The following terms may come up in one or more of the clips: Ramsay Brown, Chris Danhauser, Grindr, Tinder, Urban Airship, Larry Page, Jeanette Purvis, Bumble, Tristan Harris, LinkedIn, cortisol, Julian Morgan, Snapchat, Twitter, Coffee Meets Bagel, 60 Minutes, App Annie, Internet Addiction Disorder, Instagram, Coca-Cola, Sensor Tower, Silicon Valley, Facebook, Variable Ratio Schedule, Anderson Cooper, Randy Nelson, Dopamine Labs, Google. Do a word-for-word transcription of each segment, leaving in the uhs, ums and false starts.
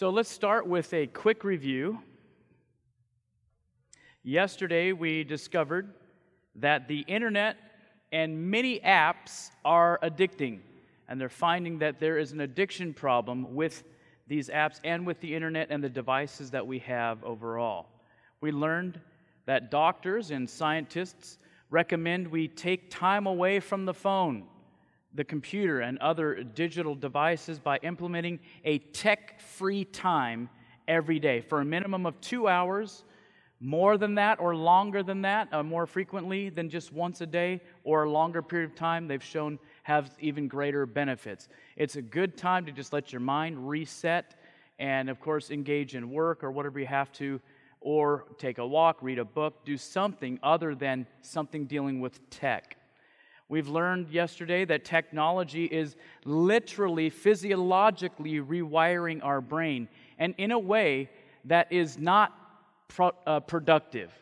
So let's start with a quick review. Yesterday, we discovered that the internet and many apps are addicting, and they're finding that there is an addiction problem with these apps and with the internet and the devices that we have overall. We learned that doctors and scientists recommend we take time away from the phone, the computer, and other digital devices by implementing a tech-free time every day for a minimum of two hours, more than that or longer than that, uh, more frequently than just once a day or a longer period of time. They've shown have even greater benefits. It's a good time to just let your mind reset and, of course, engage in work or whatever you have to, or take a walk, read a book, do something other than something dealing with tech. We've learned yesterday that technology is literally, physiologically rewiring our brain, and in a way that is not pro- uh, productive.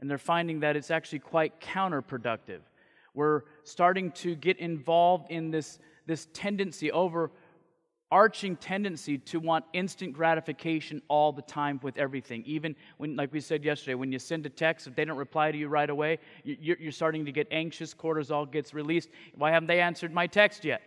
And they're finding that it's actually quite counterproductive. We're starting to get involved in this, this tendency, overarching tendency to want instant gratification all the time with everything. Even when, like we said yesterday, when you send a text, if they don't reply to you right away, you're starting to get anxious, cortisol gets released. Why haven't they answered my text yet?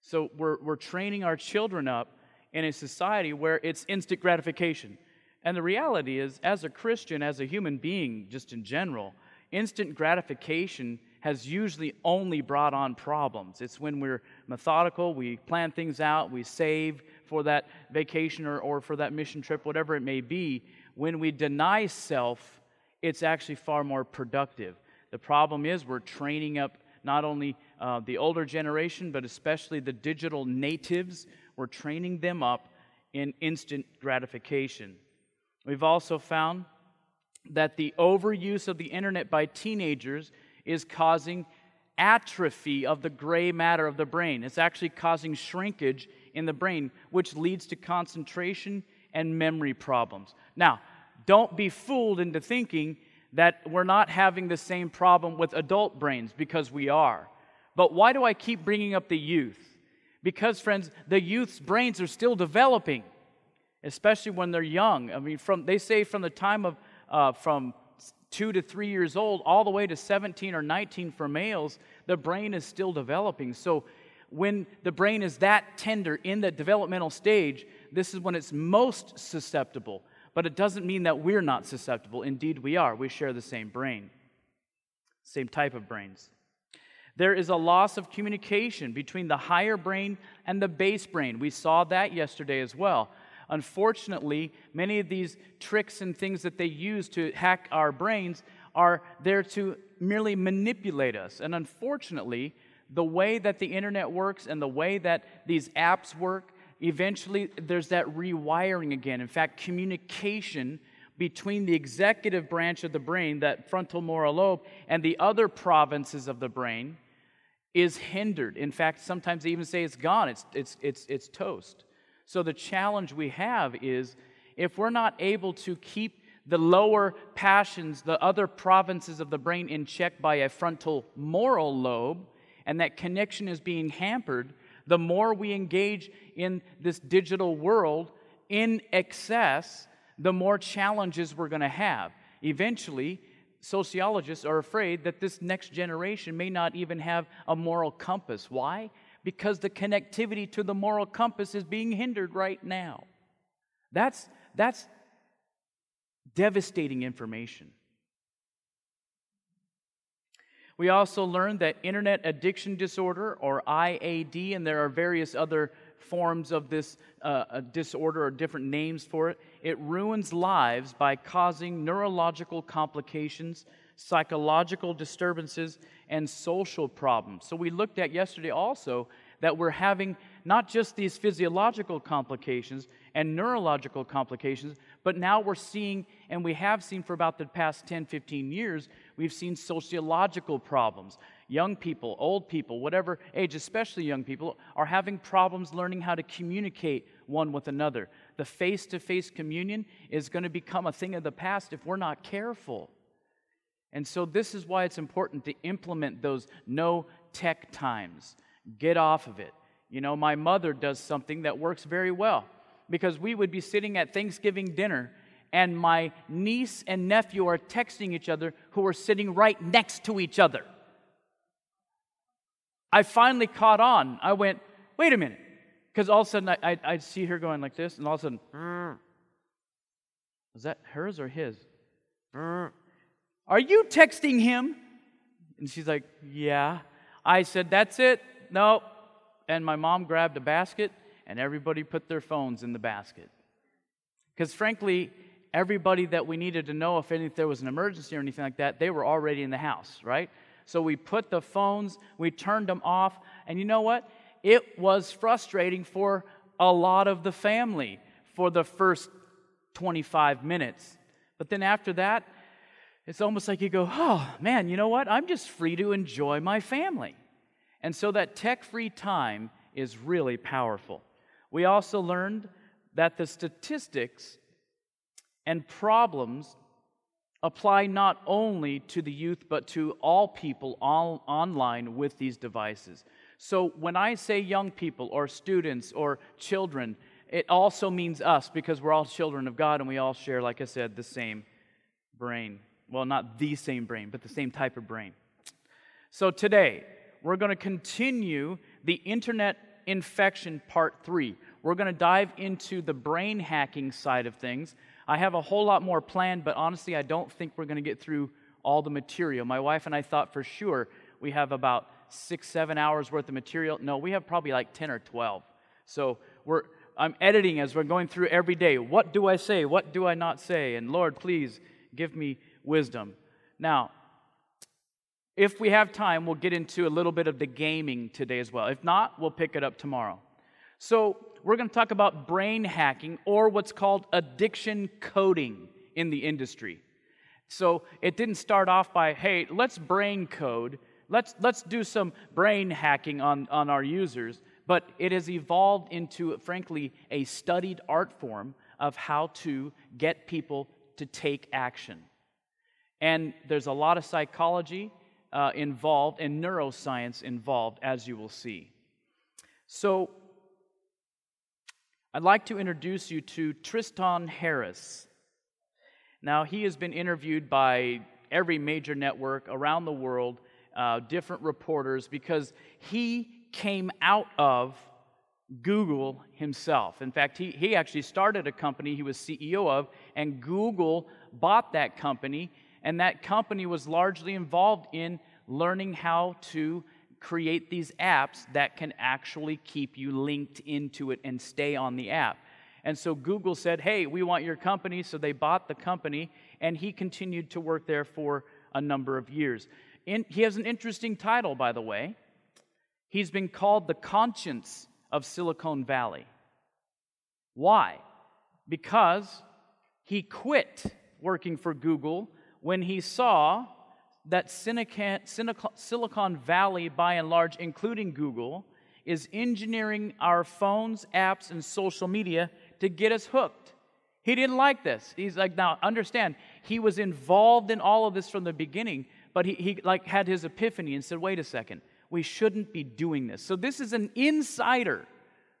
So we're, we're training our children up in a society where it's instant gratification. And the reality is, as a Christian, as a human being, just in general, instant gratification has usually only brought on problems. It's when we're methodical, we plan things out, we save for that vacation or, or for that mission trip, whatever it may be. When we deny self, it's actually far more productive. The problem is we're training up not only uh, the older generation, but especially the digital natives. We're training them up in instant gratification. We've also found that the overuse of the internet by teenagers is causing atrophy of the gray matter of the brain. It's actually causing shrinkage in the brain, which leads to concentration and memory problems. Now, don't be fooled into thinking that we're not having the same problem with adult brains, because we are. But why do I keep bringing up the youth? Because, friends, the youth's brains are still developing, especially when they're young. I mean, from they say from the time of, uh, from... two to three years old, all the way to seventeen or nineteen for males, the brain is still developing. So when the brain is that tender in the developmental stage, this is when it's most susceptible. But it doesn't mean that we're not susceptible. Indeed, we are. We share the same brain, same type of brains. There is a loss of communication between the higher brain and the base brain. We saw that yesterday as well. Unfortunately, many of these tricks and things that they use to hack our brains are there to merely manipulate us. And unfortunately, the way that the internet works and the way that these apps work, eventually there's that rewiring again. In fact, communication between the executive branch of the brain, that frontal moral lobe, and the other provinces of the brain is hindered. In fact, sometimes they even say it's gone, it's, it's, it's, it's toast. So the challenge we have is, if we're not able to keep the lower passions, the other provinces of the brain in check by a frontal moral lobe, and that connection is being hampered, the more we engage in this digital world in excess, the more challenges we're going to have. Eventually, sociologists are afraid that this next generation may not even have a moral compass. Why? Because the connectivity to the moral compass is being hindered right now. That's, that's devastating information. We also learned that Internet Addiction Disorder, or I A D, and there are various other forms of this uh, disorder or different names for it, it ruins lives by causing neurological complications, psychological disturbances, and social problems. So we looked at yesterday also that we're having not just these physiological complications and neurological complications, but now we're seeing, and we have seen for about the past ten, fifteen years, we've seen sociological problems. Young people, old people, whatever age, especially young people, are having problems learning how to communicate one with another. The face-to-face communion is going to become a thing of the past if we're not careful. And so this is why it's important to implement those no tech times. Get off of it. You know, my mother does something that works very well. because we would be sitting at Thanksgiving dinner and my niece and nephew are texting each other who are sitting right next to each other. I finally caught on. I went, wait a minute. Because all of a sudden, I, I, I'd see her going like this, and all of a sudden, mm. Is that hers or his? Mm. Are you texting him? And she's like, yeah. I said, that's it. No. And my mom grabbed a basket, and everybody put their phones in the basket. Because frankly, everybody that we needed to know if, any, if there was an emergency or anything like that, they were already in the house, right? So we put the phones, we turned them off, and you know what? It was frustrating for a lot of the family for the first twenty-five minutes. But then after that, it's almost like you go, oh, man, you know what? I'm just free to enjoy my family. And so that tech-free time is really powerful. We also learned that the statistics and problems apply not only to the youth, but to all people all online with these devices. So when I say young people or students or children, it also means us, because we're all children of God and we all share, like I said, the same brain. Well, not the same brain, but the same type of brain. So today, we're going to continue the Internet Infection Part three. We're going to dive into the brain hacking side of things. I have a whole lot more planned, but honestly, I don't think we're going to get through all the material. My wife and I thought for sure we have about six, seven hours worth of material. No, we have probably like ten or twelve. So we're I'm editing as we're going through every day. What do I say? What do I not say? And Lord, please give me wisdom. Now, if we have time, we'll get into a little bit of the gaming today as well. If not, we'll pick it up tomorrow. So we're going to talk about brain hacking, or what's called addiction coding in the industry. So it didn't start off by, hey, let's brain code. Let's let's do some brain hacking on, on our users. But it has evolved into, frankly, a studied art form of how to get people to take action. And there's a lot of psychology uh, involved and neuroscience involved, as you will see. So I'd like to introduce you to Tristan Harris. Now, he has been interviewed by every major network around the world, uh, different reporters, because he came out of Google himself. In fact, he, he actually started a company he was C E O of, and Google bought that company, and that company was largely involved in learning how to create these apps that can actually keep you linked into it and stay on the app. And so Google said, hey, we want your company, so they bought the company, and he continued to work there for a number of years. In, he has an interesting title, by the way. He's been called the conscience of Silicon Valley. Why? Because he quit working for Google when he saw that Silicon Valley, by and large, including Google, is engineering our phones, apps, and social media to get us hooked. He didn't like this. He's like, now, understand, he was involved in all of this from the beginning, but he, he like had his epiphany and said, wait a second, we shouldn't be doing this. So this is an insider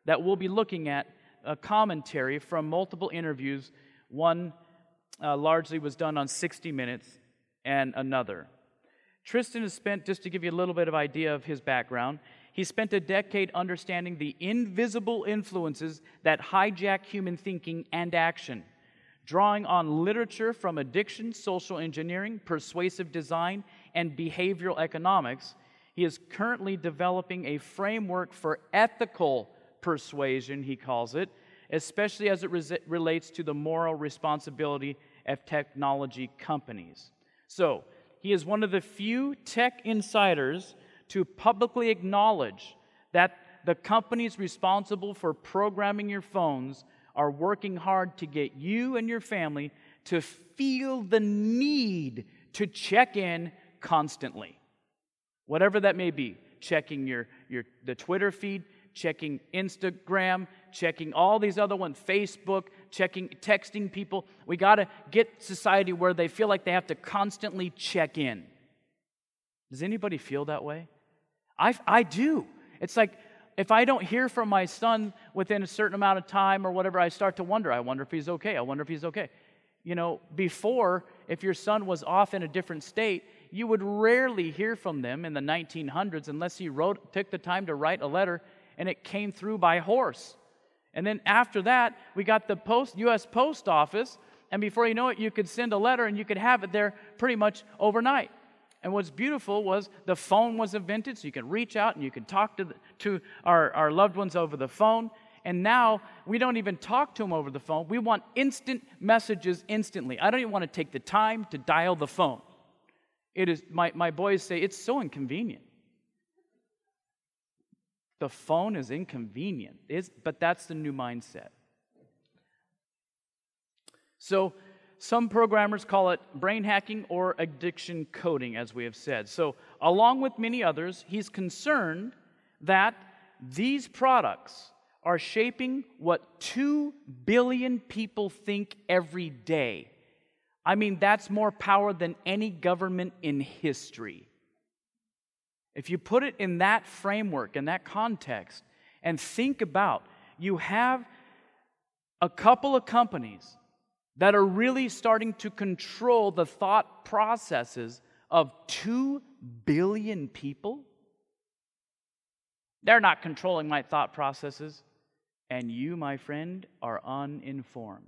that we'll be looking at, a commentary from multiple interviews. One uh, largely was done on sixty minutes and another. Tristan has spent, just to give you a little bit of idea of his background, he spent a decade understanding the invisible influences that hijack human thinking and action, drawing on literature from addiction, social engineering, persuasive design, and behavioral economics. He is currently developing a framework for ethical persuasion, he calls it, especially as it res- relates to the moral responsibility of technology companies. So, he is one of the few tech insiders to publicly acknowledge that the companies responsible for programming your phones are working hard to get you and your family to feel the need to check in constantly. Whatever that may be, checking your, your the Twitter feed, checking Instagram, checking all these other ones, Facebook, checking, texting people. We got to get society where they feel like they have to constantly check in. Does anybody feel that way? I, I do. It's like, If I don't hear from my son within a certain amount of time or whatever, I start to wonder. I wonder if he's okay. I wonder if he's okay. You know, before, if your son was off in a different state, you would rarely hear from them in the nineteen hundreds unless he wrote, took the time to write a letter, and it came through by horse. And then after that, we got the post, U S Post Office, and before you know it, you could send a letter and you could have it there pretty much overnight. And what's beautiful was the phone was invented, so you could reach out and you could talk to the, to our, our loved ones over the phone. And now we don't even talk to them over the phone. We want instant messages instantly. I don't even want to take the time to dial the phone. It is my, my boys say, it's so inconvenient. The phone is inconvenient, it's, but that's the new mindset. So some programmers call it brain hacking or addiction coding, as we have said. So along with many others, he's concerned that these products are shaping what two billion people think every day. I mean, that's more power than any government in history. If you put it in that framework, in that context, and think about, you have a couple of companies that are really starting to control the thought processes of two billion people. They're not controlling my thought processes, and you, my friend, are uninformed.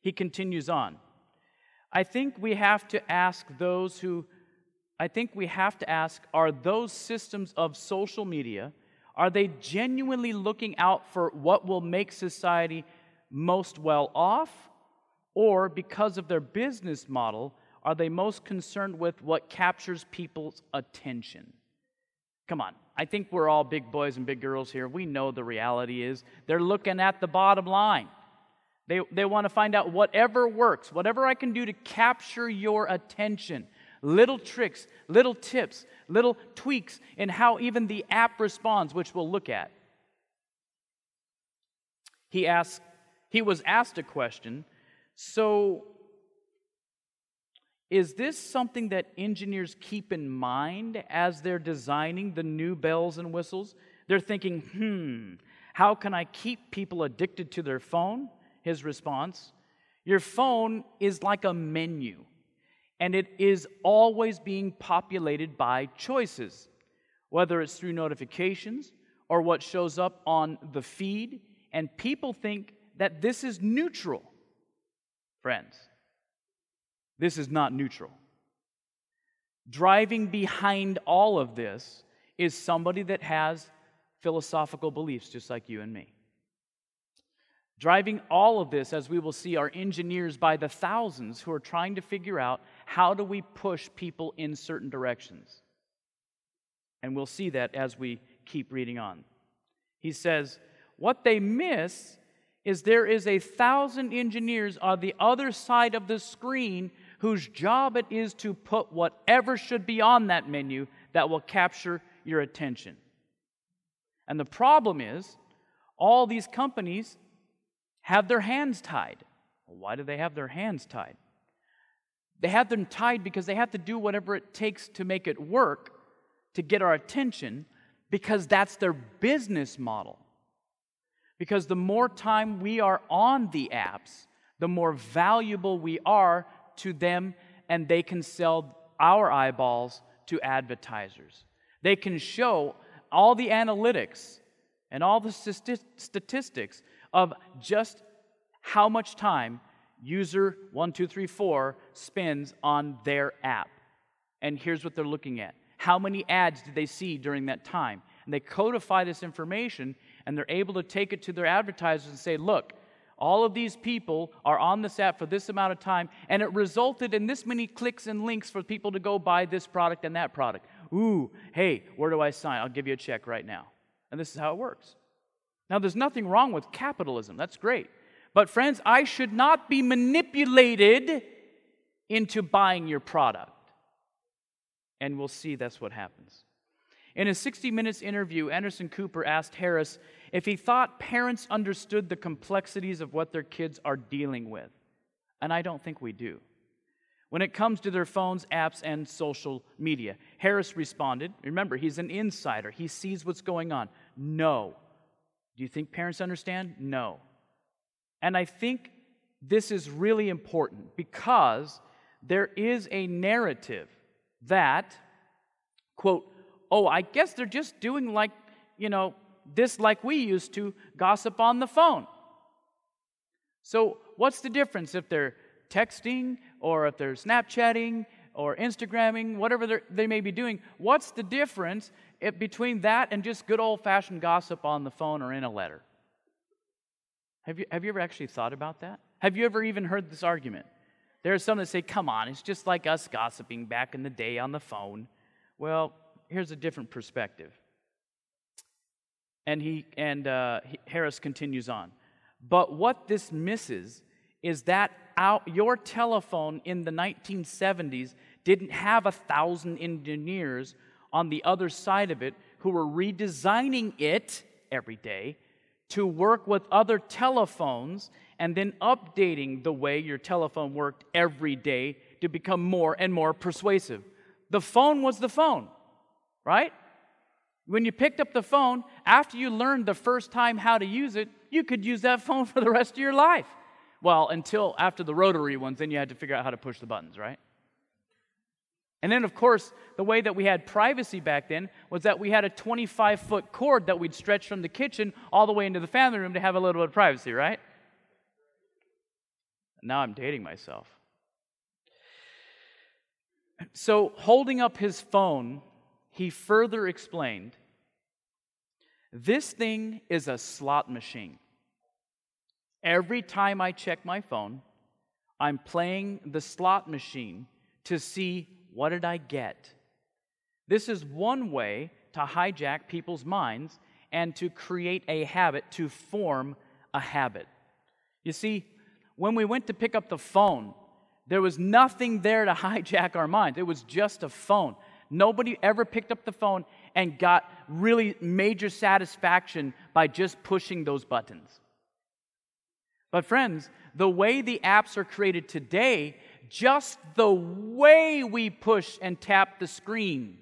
He continues on. I think we have to ask those who I think we have to ask, are those systems of social media, are they genuinely looking out for what will make society most well off? Or because of their business model, are they most concerned with what captures people's attention? Come on, I think we're all big boys and big girls here. We know the reality is they're looking at the bottom line. They, they want to find out whatever works, whatever I can do to capture your attention. Little tricks, little tips, little tweaks in how even the app responds, which we'll look at. He asked, he was asked a question, so is this something that engineers keep in mind as they're designing the new bells and whistles? They're thinking, hmm, how can I keep people addicted to their phone? His response, your phone is like a menu. And it is always being populated by choices, whether it's through notifications or what shows up on the feed, and people think that this is neutral. Friends, this is not neutral. Driving behind all of this is somebody that has philosophical beliefs, just like you and me. Driving all of this, as we will see, are engineers by the thousands who are trying to figure out how do we push people in certain directions. And we'll see that as we keep reading on. He says, what they miss is there is a thousand engineers on the other side of the screen whose job it is to put whatever should be on that menu that will capture your attention. And the problem is, all these companies have their hands tied. Why do they have their hands tied? They have them tied because they have to do whatever it takes to make it work, to get our attention, because that's their business model. Because the more time we are on the apps, the more valuable we are to them, and they can sell our eyeballs to advertisers. They can show all the analytics and all the statistics of just how much time user one two three four spends on their app. And here's what they're looking at. How many ads did they see during that time? And they codify this information, and they're able to take it to their advertisers and say, look, all of these people are on this app for this amount of time, and it resulted in this many clicks and links for people to go buy this product and that product. Ooh, hey, where do I sign? I'll give you a check right now. And this is how it works. Now, there's nothing wrong with capitalism. That's great. But friends, I should not be manipulated into buying your product. And we'll see that's what happens. In a sixty minutes interview, Anderson Cooper asked Harris if he thought parents understood the complexities of what their kids are dealing with. And I don't think we do. when it comes to their phones, apps, and social media. Harris responded, remember, he's an insider. He sees what's going on. No. Do you think parents understand? No. And I think this is really important because there is a narrative that, quote, oh, I guess they're just doing like, you know, this like we used to, gossip on the phone. So what's the difference if they're texting or if they're Snapchatting or Instagramming, whatever they may be doing? What's the difference if, between that and just good old-fashioned gossip on the phone or in a letter? Have you, have you ever actually thought about that? Have you ever even heard this argument? There are some that say, come on, it's just like us gossiping back in the day on the phone. Well, here's a different perspective. And, he, and uh, Harris continues on. But what this misses is that out, your telephone in the nineteen seventies didn't have a thousand engineers on the other side of it who were redesigning it every day to work with other telephones and then updating the way your telephone worked every day to become more and more persuasive. The phone was the phone, right? When you picked up the phone, after you learned the first time how to use it, you could use that phone for the rest of your life. Well, until after the rotary ones, then you had to figure out how to push the buttons, right? And then, of course, the way that we had privacy back then was that we had a twenty-five-foot cord that we'd stretch from the kitchen all the way into the family room to have a little bit of privacy, right? Now I'm dating myself. So, holding up his phone, he further explained, this thing is a slot machine. Every time I check my phone, I'm playing the slot machine to see what did I get. This is one way to hijack people's minds and to create a habit, to form a habit. You see, when we went to pick up the phone, there was nothing there to hijack our minds. It was just a phone. Nobody ever picked up the phone and got really major satisfaction by just pushing those buttons. But friends, the way the apps are created today, just the way we push and tap the screen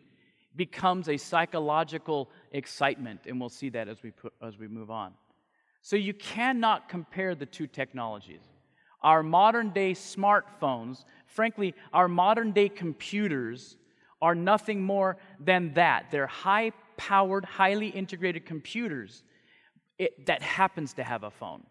becomes a psychological excitement, and we'll see that as we put, as we move on. So you cannot compare the two technologies. Our modern-day smartphones, frankly, our modern-day computers are nothing more than that. They're high-powered, highly integrated computers it, that happens to have a phone.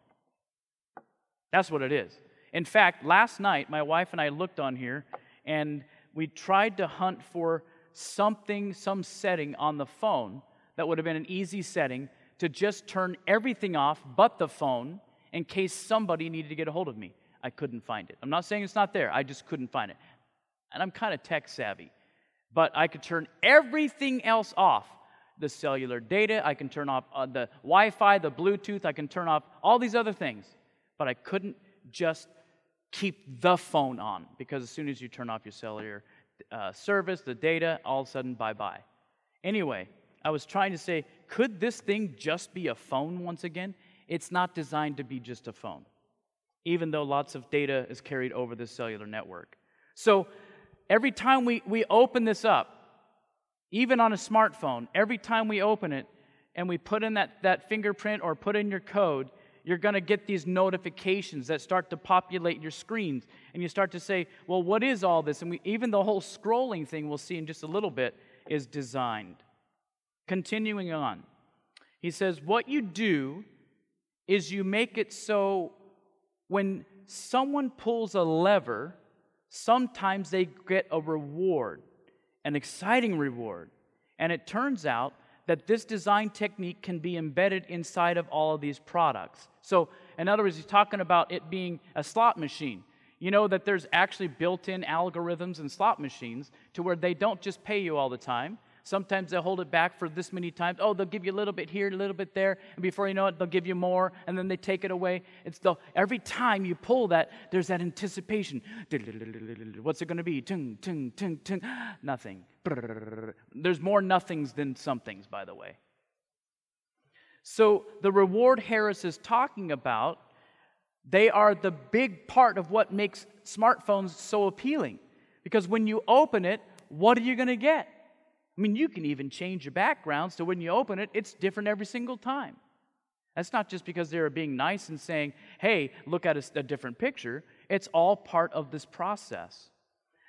That's what it is. In fact, last night, my wife and I looked on here, and we tried to hunt for something, some setting on the phone that would have been an easy setting to just turn everything off but the phone in case somebody needed to get a hold of me. I couldn't find it. I'm not saying it's not there. I just couldn't find it. And I'm kind of tech-savvy, but I could turn everything else off. The cellular data, I can turn off uh, the Wi-Fi, the Bluetooth, I can turn off all these other things. But I couldn't just keep the phone on, because as soon as you turn off your cellular uh, service, the data, all of a sudden, bye-bye. Anyway, I was trying to say, could this thing just be a phone once again? It's not designed to be just a phone, even though lots of data is carried over this cellular network. So every time we, we open this up, even on a smartphone, every time we open it and we put in that, that fingerprint or put in your code, you're going to get these notifications that start to populate your screens. And you start to say, well, what is all this? And we, even the whole scrolling thing we'll see in just a little bit is designed. Continuing on, he says, what you do is you make it so when someone pulls a lever, sometimes they get a reward, an exciting reward. And it turns out that this design technique can be embedded inside of all of these products. So, in other words, he's talking about it being a slot machine. You know that there's actually built-in algorithms in slot machines to where they don't just pay you all the time. Sometimes they'll hold it back for this many times. Oh, they'll give you a little bit here, a little bit there, and before you know it, they'll give you more, and then they take it away. It's the, every time you pull that, there's that anticipation. What's it going to be? Ting, ting, ting, ting. Nothing. There's more nothings than somethings, by the way. So the reward Harris is talking about, they are the big part of what makes smartphones so appealing. Because when you open it, what are you going to get? I mean, you can even change your background, so when you open it, it's different every single time. That's not just because they're being nice and saying, hey, look at a, a different picture. It's all part of this process.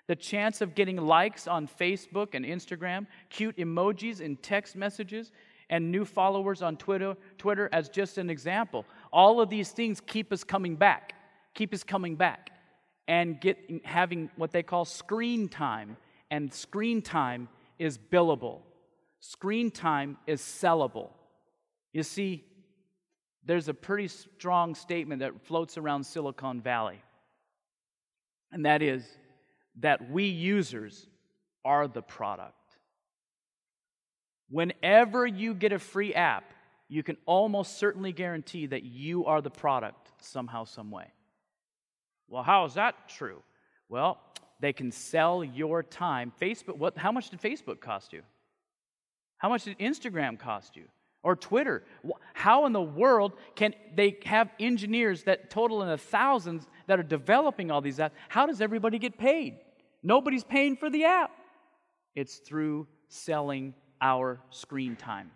The chance of getting likes on Facebook and Instagram, cute emojis in text messages, and new followers on Twitter, Twitter as just an example. All of these things keep us coming back, keep us coming back, and get, having what they call screen time. And screen time is billable. Screen time is sellable. You see, there's a pretty strong statement that floats around Silicon Valley, and that is that we users are the product. Whenever you get a free app, you can almost certainly guarantee that you are the product somehow, some way. Well, how is that true? Well, they can sell your time. Facebook, what, how much did Facebook cost you? How much did Instagram cost you? Or Twitter? How in the world can they have engineers that total in the thousands that are developing all these apps? How does everybody get paid? Nobody's paying for the app. It's through selling our screen time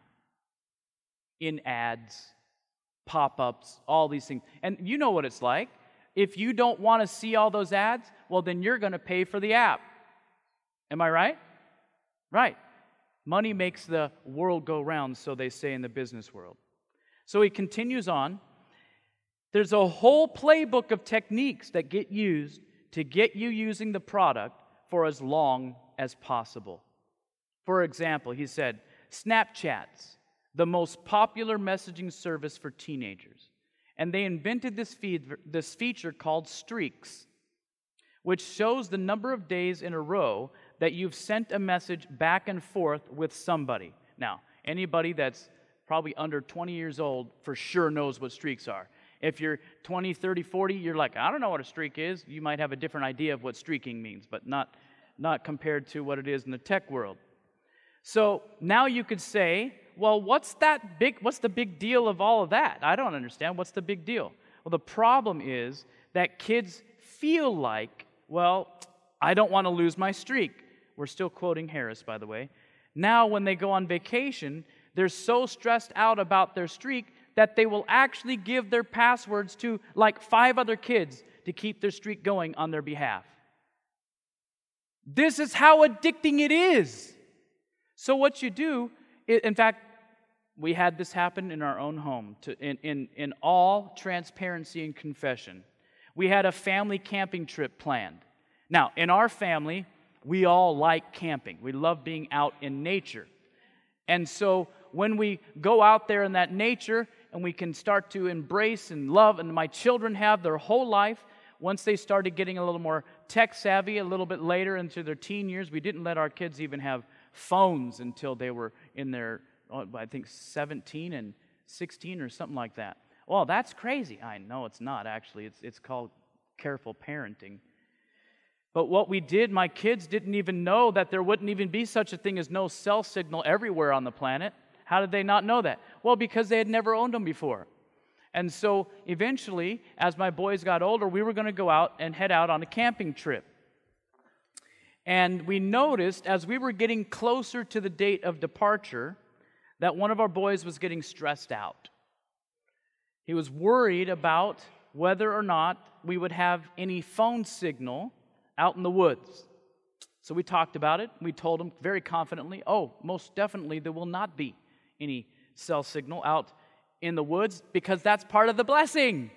in ads, pop-ups, all these things. And you know what it's like. If you don't want to see all those ads, well, then you're going to pay for the app. Am I right? Right. Money makes the world go round, so they say in the business world. So he continues on. There's a whole playbook of techniques that get used to get you using the product for as long as possible. For example, he said, Snapchat's the most popular messaging service for teenagers. And they invented this, feed, this feature called streaks, which shows the number of days in a row that you've sent a message back and forth with somebody. Now, anybody that's probably under twenty years old for sure knows what streaks are. If you're twenty, thirty, forty, you're like, I don't know what a streak is. You might have a different idea of what streaking means, but not, not compared to what it is in the tech world. So now you could say, well, what's that big, what's the big deal of all of that? I don't understand. What's the big deal? Well, the problem is that kids feel like, well, I don't want to lose my streak. We're still quoting Harris, by the way. Now when they go on vacation, they're so stressed out about their streak that they will actually give their passwords to like five other kids to keep their streak going on their behalf. This is how addicting it is. So what you do, in fact, we had this happen in our own home, to, in, in, in all transparency and confession. We had a family camping trip planned. Now, in our family, we all like camping. We love being out in nature. And so when we go out there in that nature and we can start to embrace and love, and my children have their whole life, once they started getting a little more tech savvy a little bit later into their teen years, we didn't let our kids even have phones until they were in their, oh, I think, seventeen and sixteen or something like that. Well, that's crazy. I know it's not, actually. It's it's called careful parenting. But what we did, my kids didn't even know that there wouldn't even be such a thing as no cell signal everywhere on the planet. How did they not know that? Well, because they had never owned them before. And so eventually, as my boys got older, we were going to go out and head out on a camping trip. And we noticed as we were getting closer to the date of departure that one of our boys was getting stressed out. He was worried about whether or not we would have any phone signal out in the woods. So we talked about it. We told him very confidently, oh, most definitely there will not be any cell signal out in the woods because that's part of the blessing.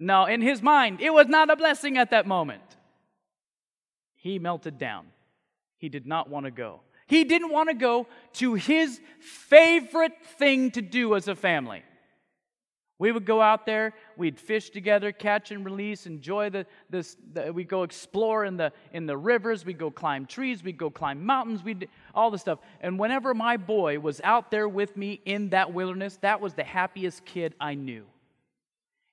Now, in his mind, it was not a blessing at that moment. He melted down. He did not want to go. He didn't want to go to his favorite thing to do as a family. We would go out there, we'd fish together, catch and release, enjoy the this. The, we'd go explore in the in the rivers, we'd go climb trees, we'd go climb mountains, we'd all this stuff. And whenever my boy was out there with me in that wilderness, that was the happiest kid I knew.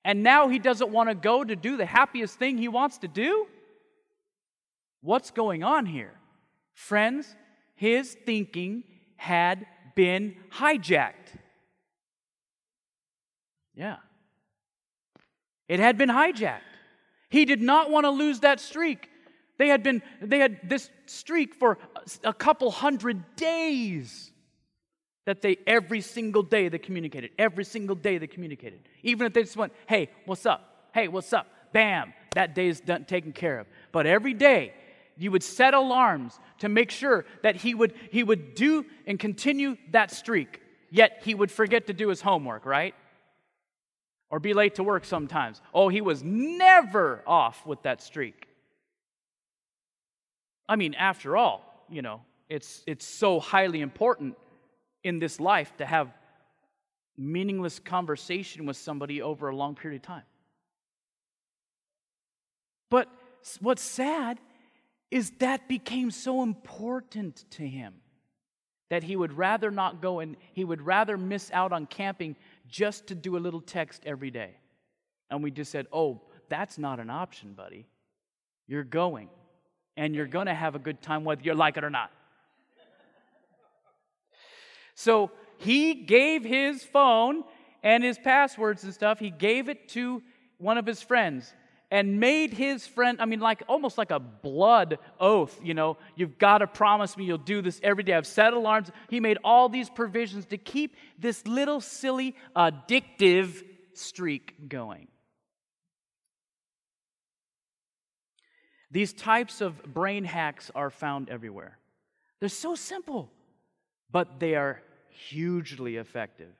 And now he doesn't want to go to do the happiest thing he wants to do? What's going on here? Friends, his thinking had been hijacked. Yeah. It had been hijacked. He did not want to lose that streak. They had been, they had this streak for a couple hundred days that they, every single day they communicated. Every single day they communicated. Even if they just went, hey, what's up? Hey, what's up? Bam, that day is done, taken care of. But every day, you would set alarms to make sure that he would he would do and continue that streak, yet he would forget to do his homework, right? Or be late to work sometimes. Oh, he was never off with that streak. I mean, after all, you know, it's it's so highly important in this life to have meaningless conversation with somebody over a long period of time. But what's sad is that became so important to him that he would rather not go and he would rather miss out on camping just to do a little text every day. And we just said, oh, that's not an option, buddy. You're going, and you're going to have a good time whether you like it or not. So he gave his phone and his passwords and stuff, he gave it to one of his friends. And made his friend, I mean, like almost like a blood oath, you know, you've got to promise me you'll do this every day. I've set alarms. He made all these provisions to keep this little silly addictive streak going. These types of brain hacks are found everywhere. They're so simple, but they are hugely effective.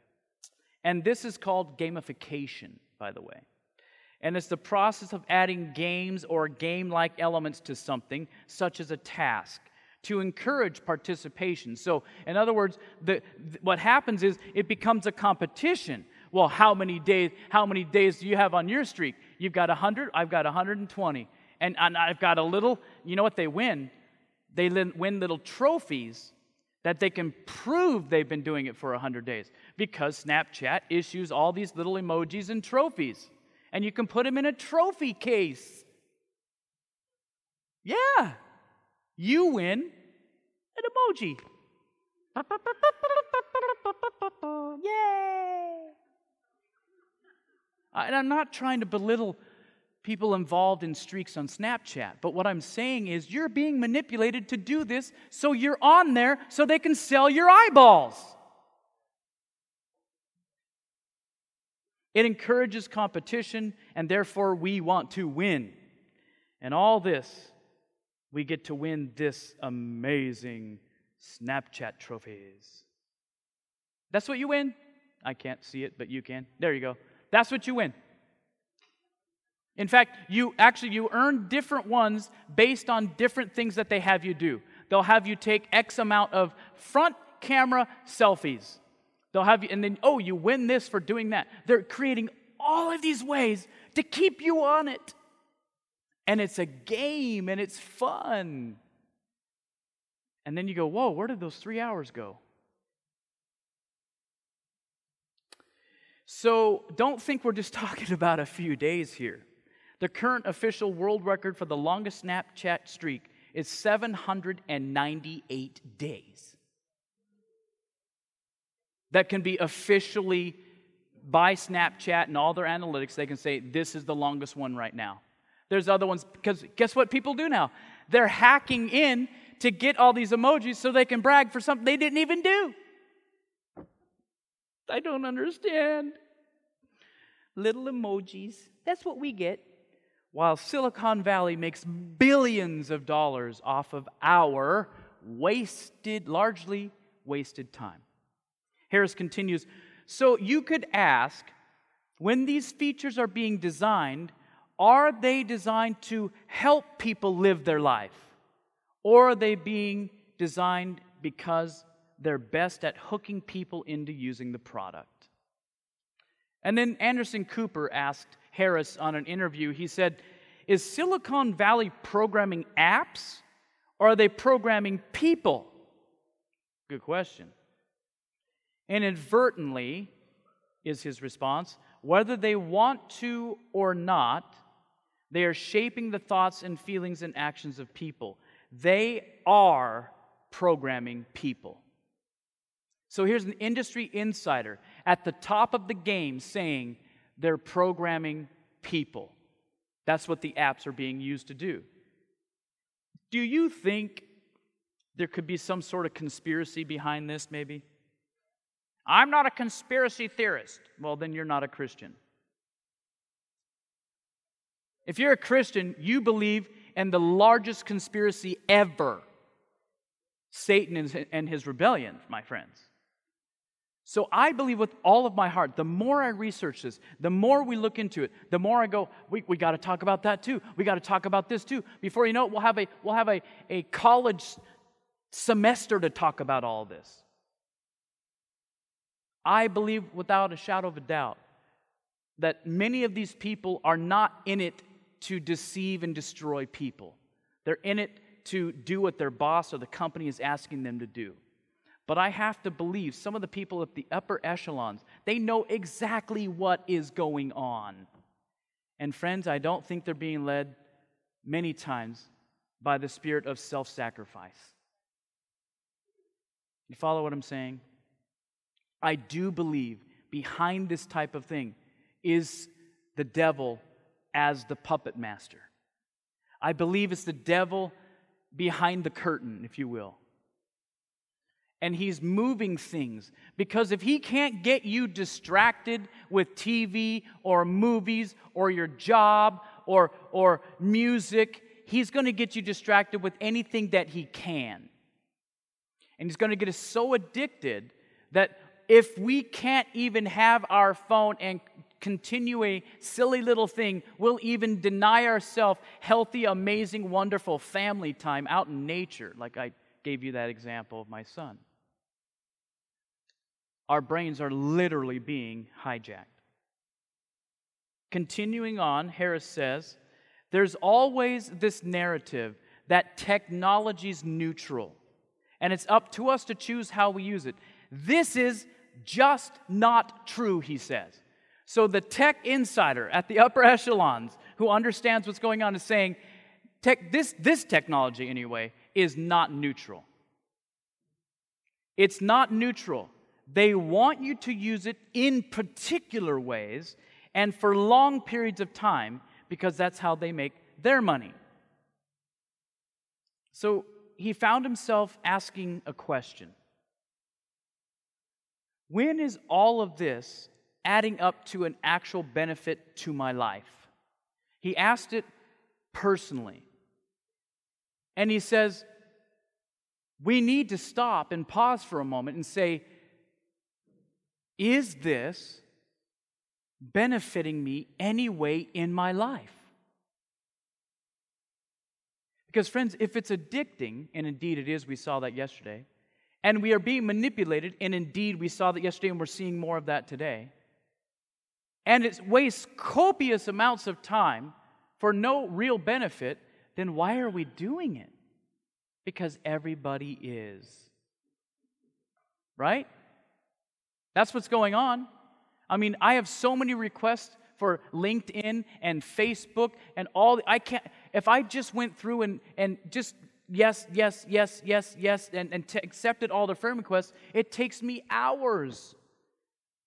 And this is called gamification, by the way. And it's the process of adding games or game-like elements to something, such as a task, to encourage participation. So, in other words, the, th- what happens is it becomes a competition. Well, how many days? How many days do you have on your streak? You've got one hundred. I've got one hundred twenty. And, and I've got a little. You know what they win? They win little trophies that they can prove they've been doing it for one hundred days because Snapchat issues all these little emojis and trophies. And you can put them in a trophy case. Yeah. You win an emoji. Yay! And I'm not trying to belittle people involved in streaks on Snapchat, but what I'm saying is you're being manipulated to do this, so you're on there so they can sell your eyeballs. It encourages competition, and therefore we want to win. And all this, we get to win this amazing Snapchat trophies. That's what you win. I can't see it, but you can. There you go. That's what you win. In fact, you actually you earn different ones based on different things that they have you do. They'll have you take X amount of front camera selfies. They'll have you, and then, oh, you win this for doing that. They're creating all of these ways to keep you on it. And it's a game, and it's fun. And then you go, whoa, where did those three hours go? So don't think we're just talking about a few days here. The current official world record for the longest Snapchat streak is seven hundred ninety-eight days. That can be officially, by Snapchat and all their analytics, they can say, this is the longest one right now. There's other ones, because guess what people do now? They're hacking in to get all these emojis so they can brag for something they didn't even do. I don't understand. Little emojis, that's what we get. While Silicon Valley makes billions of dollars off of our wasted, largely wasted time. Harris continues, so you could ask, when these features are being designed, are they designed to help people live their life? Or are they being designed because they're best at hooking people into using the product? And then Anderson Cooper asked Harris on an interview, he said, is Silicon Valley programming apps, or are they programming people? Good question. Inadvertently, is his response, whether they want to or not, they are shaping the thoughts and feelings and actions of people. They are programming people. So here's an industry insider at the top of the game saying they're programming people. That's what the apps are being used to do. Do you think there could be some sort of conspiracy behind this, maybe? I'm not a conspiracy theorist. Well, then you're not a Christian. If you're a Christian, you believe in the largest conspiracy ever, Satan and his rebellion, my friends. So I believe with all of my heart, the more I research this, the more we look into it, the more I go, we, we got to talk about that too. We got to talk about this too. Before you know it, we'll have a we'll have a, a college semester to talk about all of this. I believe without a shadow of a doubt that many of these people are not in it to deceive and destroy people. They're in it to do what their boss or the company is asking them to do. But I have to believe some of the people at the upper echelons, they know exactly what is going on. And friends, I don't think they're being led many times by the spirit of self-sacrifice. You follow what I'm saying? I do believe behind this type of thing is the devil as the puppet master. I believe it's the devil behind the curtain, if you will. And he's moving things. Because if he can't get you distracted with T V or movies or your job or, or music, he's going to get you distracted with anything that he can. And he's going to get us so addicted that if we can't even have our phone and continue a silly little thing, we'll even deny ourselves healthy, amazing, wonderful family time out in nature. Like I gave you that example of my son. Our brains are literally being hijacked. Continuing on, Harris says, there's always this narrative that technology's neutral, and it's up to us to choose how we use it. This is just not true, he says. So the tech insider at the upper echelons who understands what's going on is saying, tech, this, this technology anyway is not neutral. It's not neutral. They want you to use it in particular ways and for long periods of time because that's how they make their money. So he found himself asking a question. When is all of this adding up to an actual benefit to my life? He asked it personally. And he says, we need to stop and pause for a moment and say, is this benefiting me any way in my life? Because friends, if it's addicting, and indeed it is, we saw that yesterday, and we are being manipulated, and indeed we saw that yesterday and we're seeing more of that today, and it wastes copious amounts of time for no real benefit, then why are we doing it? Because everybody is. Right? That's what's going on. I mean, I have so many requests for LinkedIn and Facebook and all. I can't, if I just went through and, and just yes, yes, yes, yes, yes, and, and t- accepted all the friend requests, it takes me hours.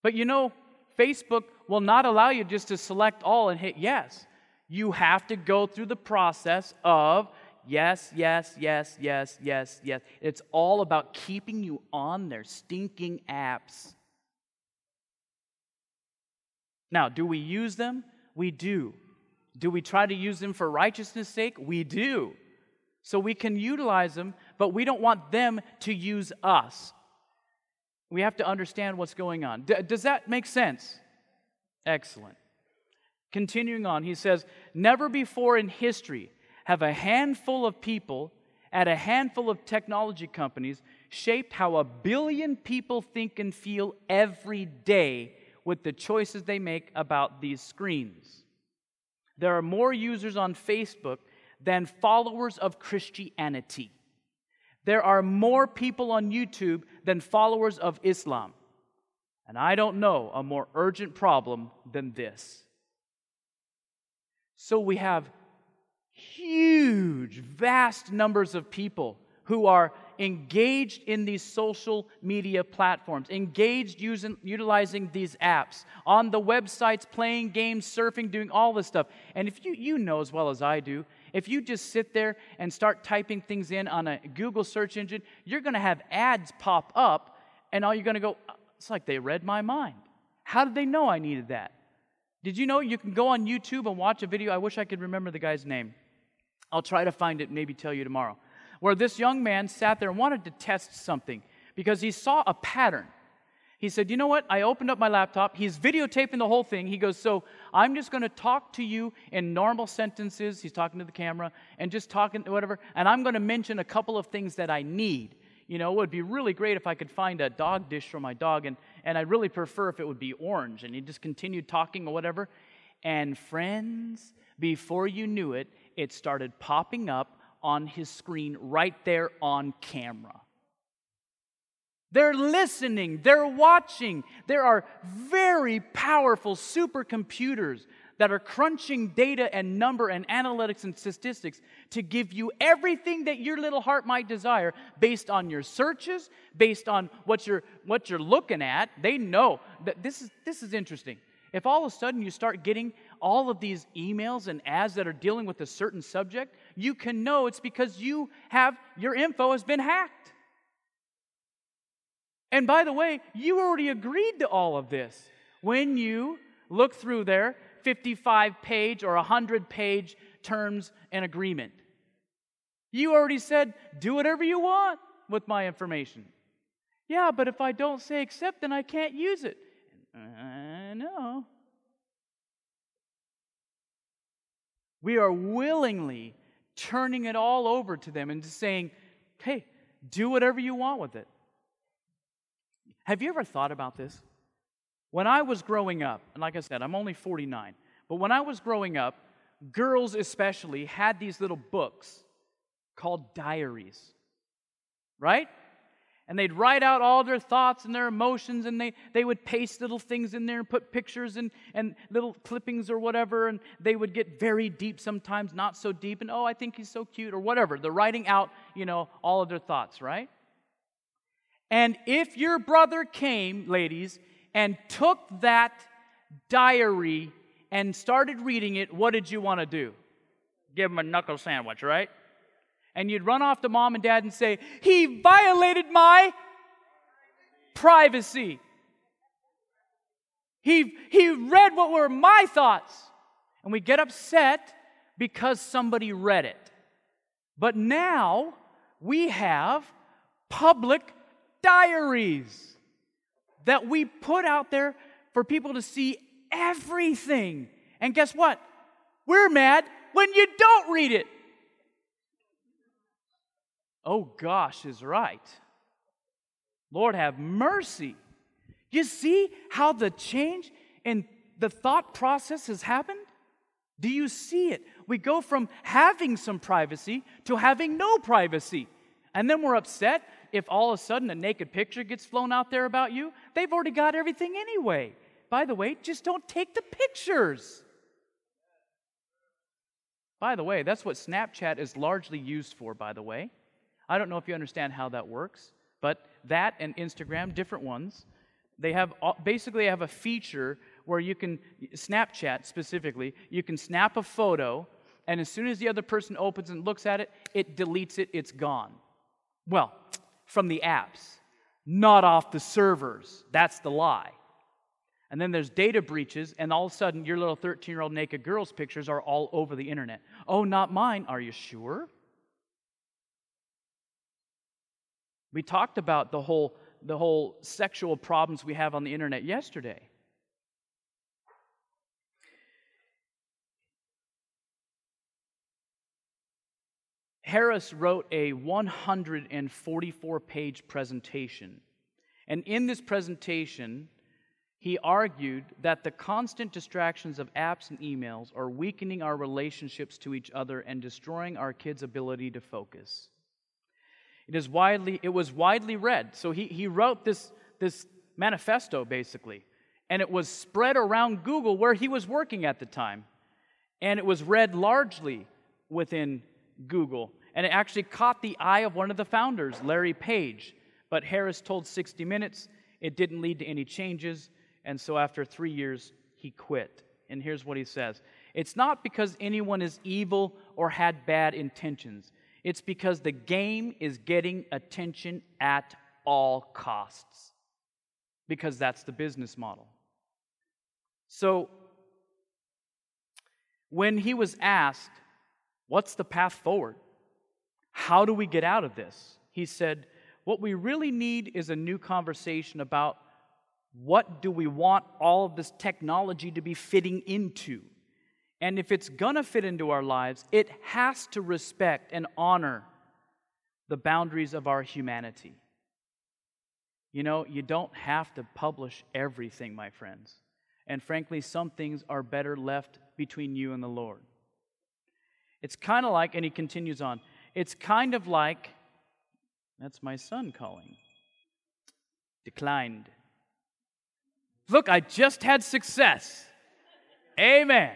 But you know, Facebook will not allow you just to select all and hit yes. You have to go through the process of yes, yes, yes, yes, yes, yes. It's all about keeping you on their stinking apps. Now, do we use them? We do. Do we try to use them for righteousness' sake? We do. So we can utilize them, but we don't want them to use us. We have to understand what's going on. D- does that make sense? Excellent. Continuing on, he says, never before in history have a handful of people at a handful of technology companies shaped how a billion people think and feel every day with the choices they make about these screens. There are more users on Facebook than followers of Christianity. There are more people on YouTube than followers of Islam. And I don't know a more urgent problem than this. So we have huge, vast numbers of people who are engaged in these social media platforms, engaged using, utilizing these apps, on the websites, playing games, surfing, doing all this stuff. And if you, you know as well as I do, If you just sit there and start typing things in on a Google search engine, you're going to have ads pop up, and all you're going to go, it's like they read my mind. How did they know I needed that? Did you know you can go on YouTube and watch a video? I wish I could remember the guy's name. I'll try to find it and maybe tell you tomorrow. Where this young man sat there and wanted to test something because he saw a pattern. He said, you know what? I opened up my laptop. He's videotaping the whole thing. He goes, so I'm just going to talk to you in normal sentences. He's talking to the camera and just talking whatever. And I'm going to mention a couple of things that I need. You know, it would be really great if I could find a dog dish for my dog. And, and I'd really prefer if it would be orange. And he just continued talking or whatever. And friends, before you knew it, it started popping up on his screen right there on camera. They're listening. They're watching. There are very powerful supercomputers that are crunching data and number and analytics and statistics to give you everything that your little heart might desire based on your searches, based on what you're what you're looking at. They know that this is this is interesting. If all of a sudden you start getting all of these emails and ads that are dealing with a certain subject, you can know it's because you have your info has been hacked. And by the way, you already agreed to all of this. When you look through their fifty-five page or one hundred page terms and agreement, you already said, do whatever you want with my information. Yeah, but if I don't say accept, then I can't use it. I know. We are willingly turning it all over to them and just saying, hey, do whatever you want with it. Have you ever thought about this? When I was growing up, and like I said, I'm only forty-nine, but when I was growing up, girls especially had these little books called diaries, right? And they'd write out all their thoughts and their emotions, and they, they would paste little things in there and put pictures and, and little clippings or whatever, and they would get very deep sometimes, not so deep, and oh, I think he's so cute or whatever. They're writing out, you know, all of their thoughts, right? And if your brother came, ladies, and took that diary and started reading it, what did you want to do? Give him a knuckle sandwich, right? And you'd run off to mom and dad and say, he violated my privacy. He, he read what were my thoughts. And we get upset because somebody read it. But now we have public diaries that we put out there for people to see everything. And guess what? We're mad when you don't read it. Oh, gosh is right. Lord have mercy. You see how the change in the thought process has happened? Do you see it? We go from having some privacy to having no privacy. And then we're upset if all of a sudden a naked picture gets flown out there about you. They've already got everything anyway. By the way, just don't take the pictures. By the way, that's what Snapchat is largely used for, by the way. I don't know if you understand how that works, but that and Instagram, different ones, they have basically have a feature where you can, Snapchat specifically, you can snap a photo, and as soon as the other person opens and looks at it, it deletes it, it's gone. Well, from the apps, not off the servers. That's the lie. And then there's data breaches, and all of a sudden your little thirteen-year-old naked girl's pictures are all over the internet. Oh, not mine. Are you sure? We talked about the whole the whole sexual problems we have on the internet yesterday. Harris wrote a one hundred forty-four page presentation. And in this presentation, he argued that the constant distractions of apps and emails are weakening our relationships to each other and destroying our kids' ability to focus. It is widely, it was widely read. So he, he wrote this, this manifesto, basically, and it was spread around Google where he was working at the time. And it was read largely within Google. And it actually caught the eye of one of the founders, Larry Page. But Harris told sixty Minutes it didn't lead to any changes, and so after three years, he quit And here's what he says. It's not because anyone is evil or had bad intentions. It's because the game is getting attention at all costs. Because that's the business model. So, when he was asked, what's the path forward? How do we get out of this? He said, what we really need is a new conversation about what do we want all of this technology to be fitting into? And if it's going to fit into our lives, it has to respect and honor the boundaries of our humanity. You know, you don't have to publish everything, my friends. And frankly, some things are better left between you and the Lord. It's kind of like, and he continues on, it's kind of like, that's my son calling. Declined. Look, I just had success. Amen.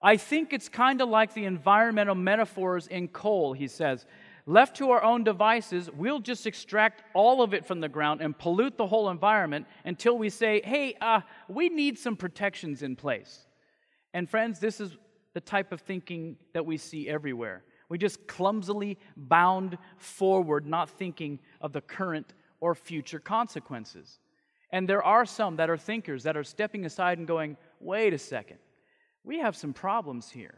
I think it's kind of like the environmental metaphors in coal, he says. Left to our own devices, we'll just extract all of it from the ground and pollute the whole environment until we say, hey, uh, we need some protections in place. And friends, this is the type of thinking that we see everywhere. We just clumsily bound forward, not thinking of the current or future consequences. And there are some that are thinkers that are stepping aside and going, wait a second, we have some problems here.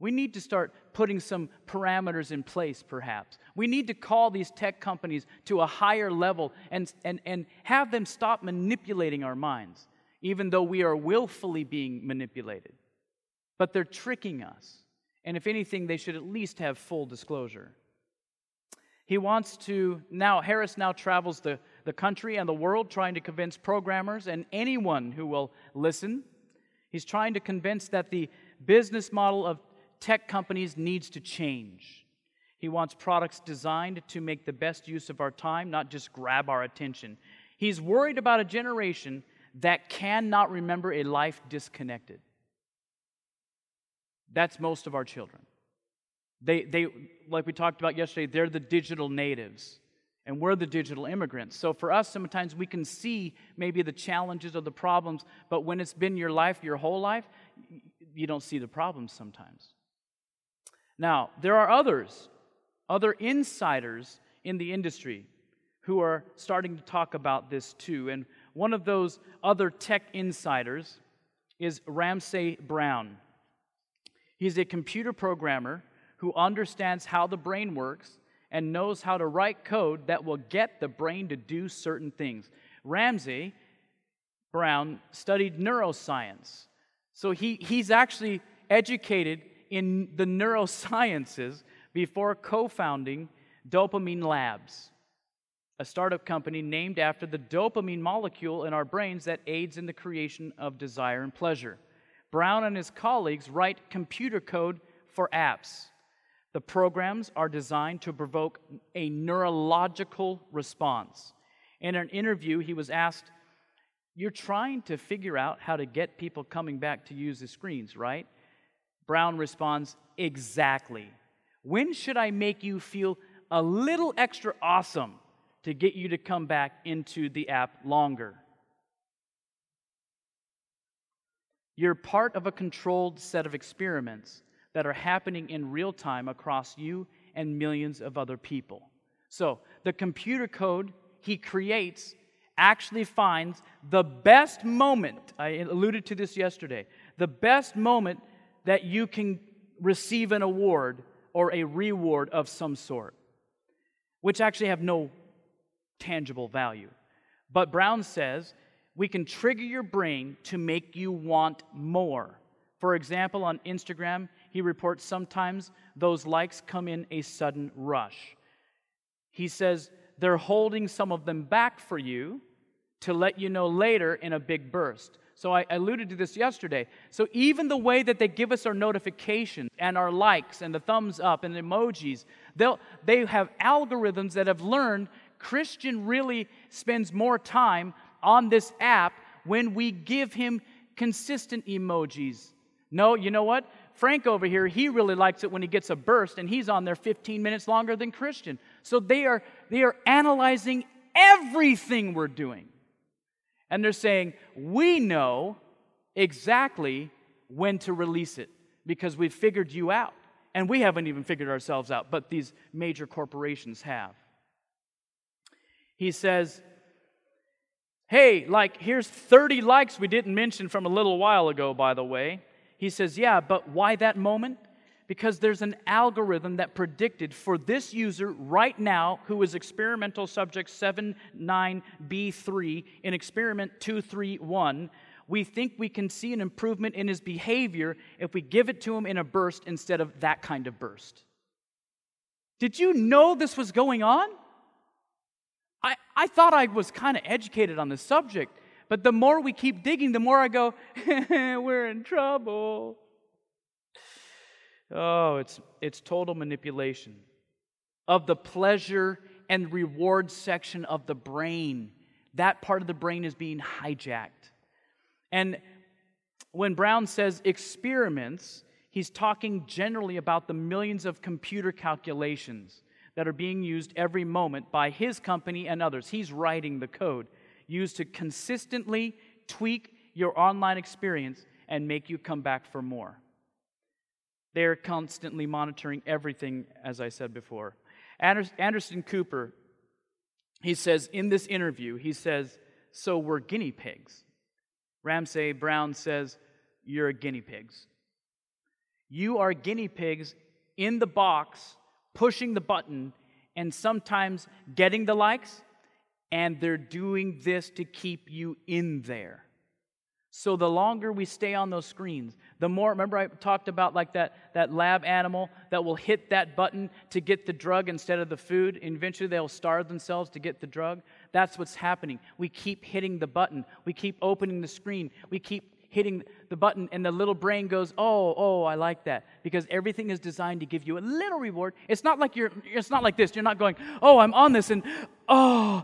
We need to start putting some parameters in place, perhaps. We need to call these tech companies to a higher level and, and, and have them stop manipulating our minds, even though we are willfully being manipulated. But they're tricking us. And if anything, they should at least have full disclosure. He wants to, now, Harris now travels the, the country and the world trying to convince programmers and anyone who will listen. He's trying to convince that the business model of tech companies needs to change. He wants products designed to make the best use of our time, not just grab our attention. He's worried about a generation that cannot remember a life disconnected. That's most of our children. They, they, like we talked about yesterday, they're the digital natives, and we're the digital immigrants. So for us, sometimes we can see maybe the challenges or the problems, but when it's been your life, your whole life, you don't see the problems sometimes. Now, there are others, other insiders in the industry who are starting to talk about this too. And one of those other tech insiders is Ramsay Brown. He's a computer programmer who understands how the brain works and knows how to write code that will get the brain to do certain things. Ramsay Brown studied neuroscience. So he, he's actually educated in the neurosciences before co-founding Dopamine Labs, a startup company named after the dopamine molecule in our brains that aids in the creation of desire and pleasure. Brown and his colleagues write computer code for apps. The programs are designed to provoke a neurological response. In an interview, he was asked, "You're trying to figure out how to get people coming back to use the screens, right?" Brown responds, "Exactly. When should I make you feel a little extra awesome to get you to come back into the app longer?" You're part of a controlled set of experiments that are happening in real time across you and millions of other people. So the computer code he creates actually finds the best moment, I alluded to this yesterday, the best moment that you can receive an award or a reward of some sort, which actually have no tangible value. But Brown says, we can trigger your brain to make you want more. For example, on Instagram, he reports sometimes those likes come in a sudden rush. He says they're holding some of them back for you to let you know later in a big burst. So I alluded to this yesterday. So even the way that they give us our notifications and our likes and the thumbs up and emojis, they'll, they have algorithms that have learned Christian really spends more time on this app when we give him consistent emojis. No, you know what? Frank over here, he really likes it when he gets a burst, and he's on there fifteen minutes longer than Christian. So they are they are analyzing everything we're doing. And they're saying, we know exactly when to release it because we've figured you out. And we haven't even figured ourselves out, but these major corporations have. He says, hey, like, here's thirty likes we didn't mention from a little while ago, by the way. He says, yeah, but why that moment? Because there's an algorithm that predicted for this user right now, who is experimental subject seven nine B three in experiment two three one, we think we can see an improvement in his behavior if we give it to him in a burst instead of that kind of burst. Did you know this was going on? I, I thought I was kind of educated on this subject, but the more we keep digging, the more I go, we're in trouble. Oh, it's it's total manipulation of the pleasure and reward section of the brain. That part of the brain is being hijacked. And when Brown says experiments, he's talking generally about the millions of computer calculations that are being used every moment by his company and others. He's writing the code used to consistently tweak your online experience and make you come back for more. They're constantly monitoring everything, as I said before. Anderson Cooper, he says in this interview, he says, so we're guinea pigs. Ramsay Brown says, you're guinea pigs. You are guinea pigs in the box, pushing the button, and sometimes getting the likes, and they're doing this to keep you in there. So the longer we stay on those screens, the more, remember I talked about like that, that lab animal that will hit that button to get the drug instead of the food, and eventually they'll starve themselves to get the drug. That's what's happening. We keep hitting the button. We keep opening the screen. We keep hitting the button, and the little brain goes, oh, oh, I like that, because everything is designed to give you a little reward. It's not like you're, it's not like this. You're not going, oh, I'm on this, and oh,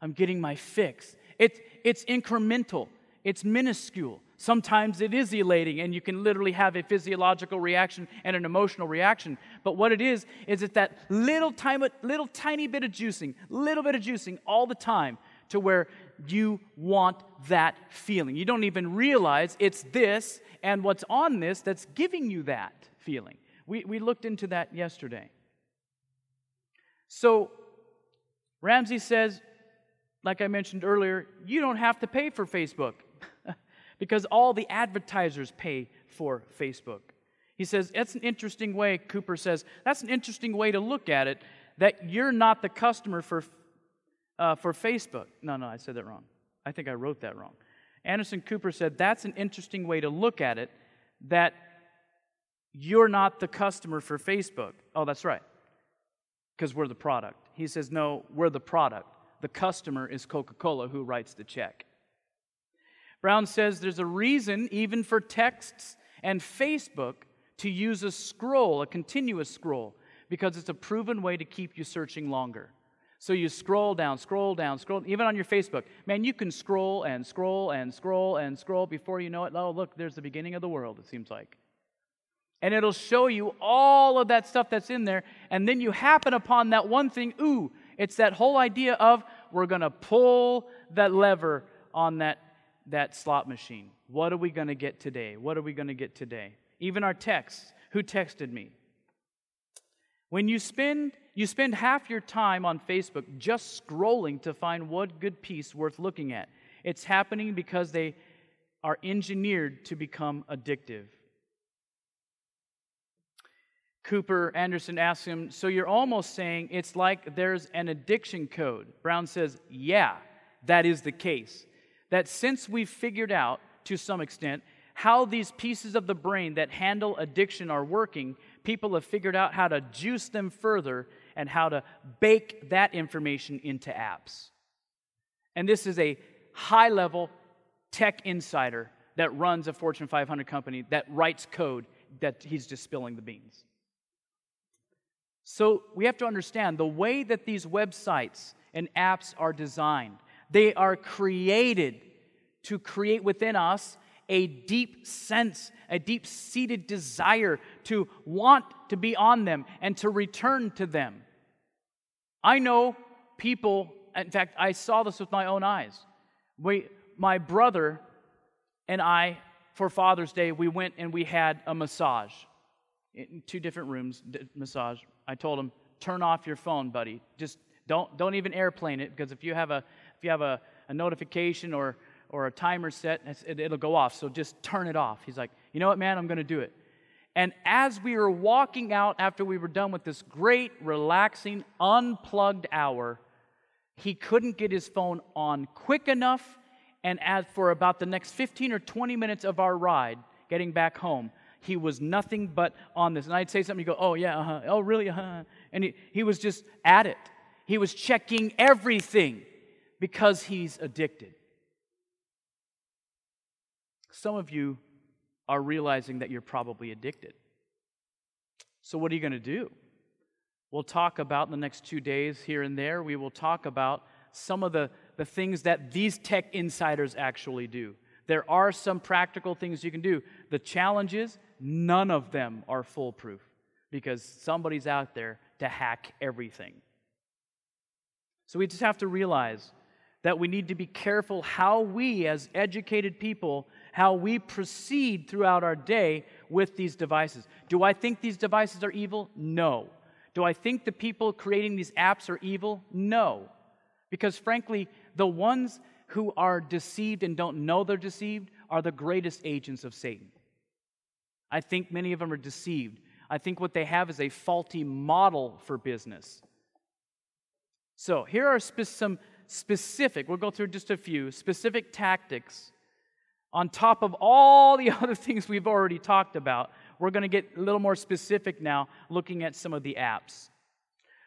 I'm getting my fix. It's it's incremental. It's minuscule. Sometimes it is elating, and you can literally have a physiological reaction and an emotional reaction. But what it is is it's that little time, little tiny bit of juicing, little bit of juicing all the time, to where you want that feeling. You don't even realize it's this and what's on this that's giving you that feeling. We we looked into that yesterday. So Ramsay says, like I mentioned earlier, you don't have to pay for Facebook because all the advertisers pay for Facebook. He says, that's an interesting way, Cooper says, that's an interesting way to look at it, that you're not the customer for uh, for Facebook. No, no, I said that wrong. I think I wrote that wrong. Anderson Cooper said, that's an interesting way to look at it, that you're not the customer for Facebook. Oh, that's right, because we're the product. He says, no, we're the product. The customer is Coca-Cola, who writes the check. Brown says there's a reason even for texts and Facebook to use a scroll, a continuous scroll, because it's a proven way to keep you searching longer. So you scroll down, scroll down, scroll, even on your Facebook. Man, you can scroll and scroll and scroll and scroll before you know it. Oh, look, there's the beginning of the world, it seems like. And it'll show you all of that stuff that's in there, and then you happen upon that one thing, ooh, it's that whole idea of we're going to pull that lever on that, that slot machine. What are we going to get today? What are we going to get today? Even our texts. Who texted me? When you spend you spend half your time on Facebook just scrolling to find one good piece worth looking at. It's happening because they are engineered to become addictive. Cooper Anderson asks him, so you're almost saying it's like there's an addiction code. Brown says, yeah, that is the case. That since we've figured out, to some extent, how these pieces of the brain that handle addiction are working, people have figured out how to juice them further and how to bake that information into apps. And this is a high-level tech insider that runs a Fortune five hundred company that writes code that he's just spilling the beans. So we have to understand the way that these websites and apps are designed. They are created to create within us a deep sense, a deep-seated desire to want to be on them and to return to them. I know people, in fact, I saw this with my own eyes. We, my brother and I, for Father's Day, we went and we had a massage. In two different rooms, massage. I told him, turn off your phone, buddy. Just don't don't even airplane it, because if you have a if you have a, a notification or or a timer set, it, it'll go off. So just turn it off. He's like, you know what, man, I'm going to do it. And as we were walking out after we were done with this great, relaxing, unplugged hour, he couldn't get his phone on quick enough. And as for about the next fifteen or twenty minutes of our ride, getting back home, he was nothing but on this. And I'd say something, he'd go, oh, yeah, uh-huh, oh, really, uh-huh. And he, he was just at it. He was checking everything because he's addicted. Some of you are realizing that you're probably addicted. So what are you going to do? We'll talk about in the next two days here and there, we will talk about some of the, the things that these tech insiders actually do. There are some practical things you can do. The challenge is none of them are foolproof because somebody's out there to hack everything. So we just have to realize that we need to be careful how we, as educated people, how we proceed throughout our day with these devices. Do I think these devices are evil? No. Do I think the people creating these apps are evil? No. Because frankly, the ones who are deceived and don't know they're deceived are the greatest agents of Satan. I think many of them are deceived. I think what they have is a faulty model for business. So here are spe- some specific, we'll go through just a few, specific tactics on top of all the other things we've already talked about. We're going to get a little more specific now looking at some of the apps.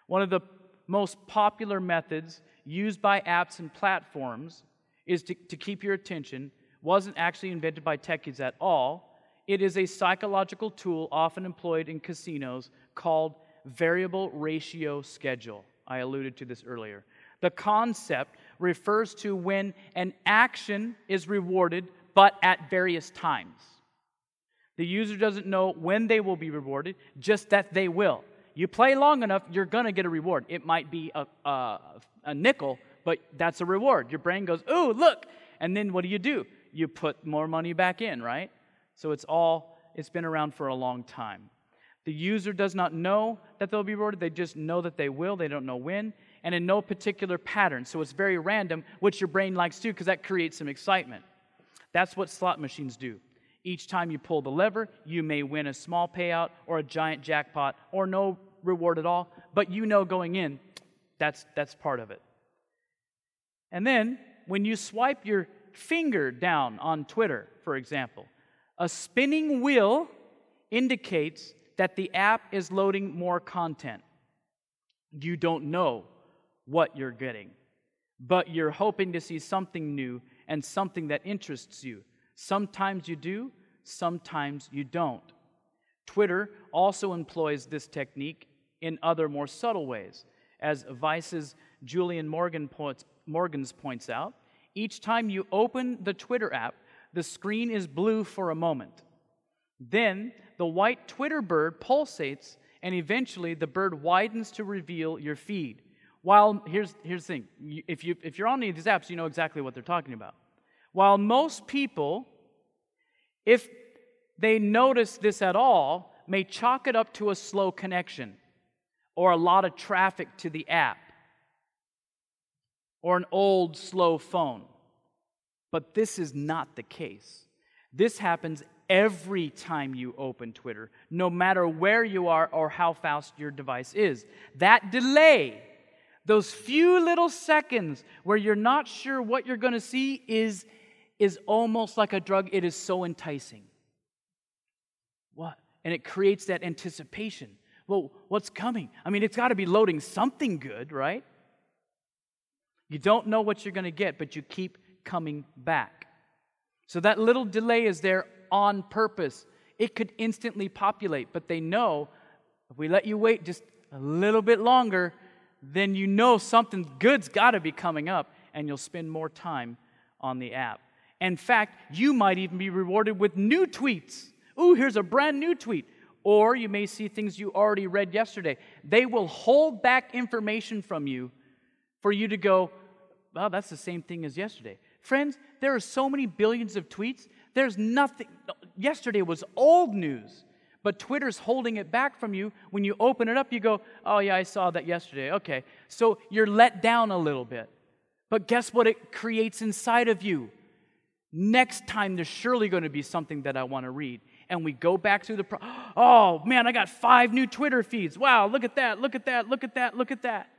One of the most popular methods used by apps and platforms is to, to keep your attention, wasn't actually invented by techies at all. It is a psychological tool often employed in casinos called Variable Ratio Schedule. I alluded to this earlier. The concept refers to when an action is rewarded, but at various times. The user doesn't know when they will be rewarded, just that they will. You play long enough, you're going to get a reward. It might be a, a, a nickel, but that's a reward. Your brain goes, ooh, look. And then what do you do? You put more money back in, right? So it's all, it's been around for a long time. The user does not know that they'll be rewarded. They just know that they will. They don't know when. And in no particular pattern. So it's very random, which your brain likes to do because that creates some excitement. That's what slot machines do. Each time you pull the lever, you may win a small payout or a giant jackpot or no reward at all, but you know going in, that's that's part of it. And then, when you swipe your finger down on Twitter, for example, a spinning wheel indicates that the app is loading more content. You don't know what you're getting, but you're hoping to see something new and something that interests you. Sometimes you do, sometimes you don't. Twitter also employs this technique in other more subtle ways. As Vice's Julian Morgan points, Morgans points out, each time you open the Twitter app, the screen is blue for a moment. Then the white Twitter bird pulsates, and eventually the bird widens to reveal your feed. While, here's, here's the thing, if, you, if you're on any of these apps, you know exactly what they're talking about. While most people, if they notice this at all, may chalk it up to a slow connection or a lot of traffic to the app or an old, slow phone. But this is not the case. This happens every time you open Twitter, no matter where you are or how fast your device is. That delay, those few little seconds where you're not sure what you're going to see is, is almost like a drug. It is so enticing. What? And it creates that anticipation. Well, what's coming? I mean, it's got to be loading something good, right? You don't know what you're going to get, but you keep coming back. So that little delay is there on purpose. It could instantly populate, but they know if we let you wait just a little bit longer, then you know something good's got to be coming up, and you'll spend more time on the app. In fact, you might even be rewarded with new tweets. Ooh, here's a brand new tweet. Or you may see things you already read yesterday. They will hold back information from you for you to go, well, that's the same thing as yesterday. Friends, there are so many billions of tweets. There's nothing. Yesterday was old news, but Twitter's holding it back from you. When you open it up, you go, oh, yeah, I saw that yesterday. Okay. So you're let down a little bit. But guess what it creates inside of you? Next time, there's surely going to be something that I want to read. And we go back through the, pro- oh, man, I got five new Twitter feeds. Wow, look at that, look at that, look at that, look at that.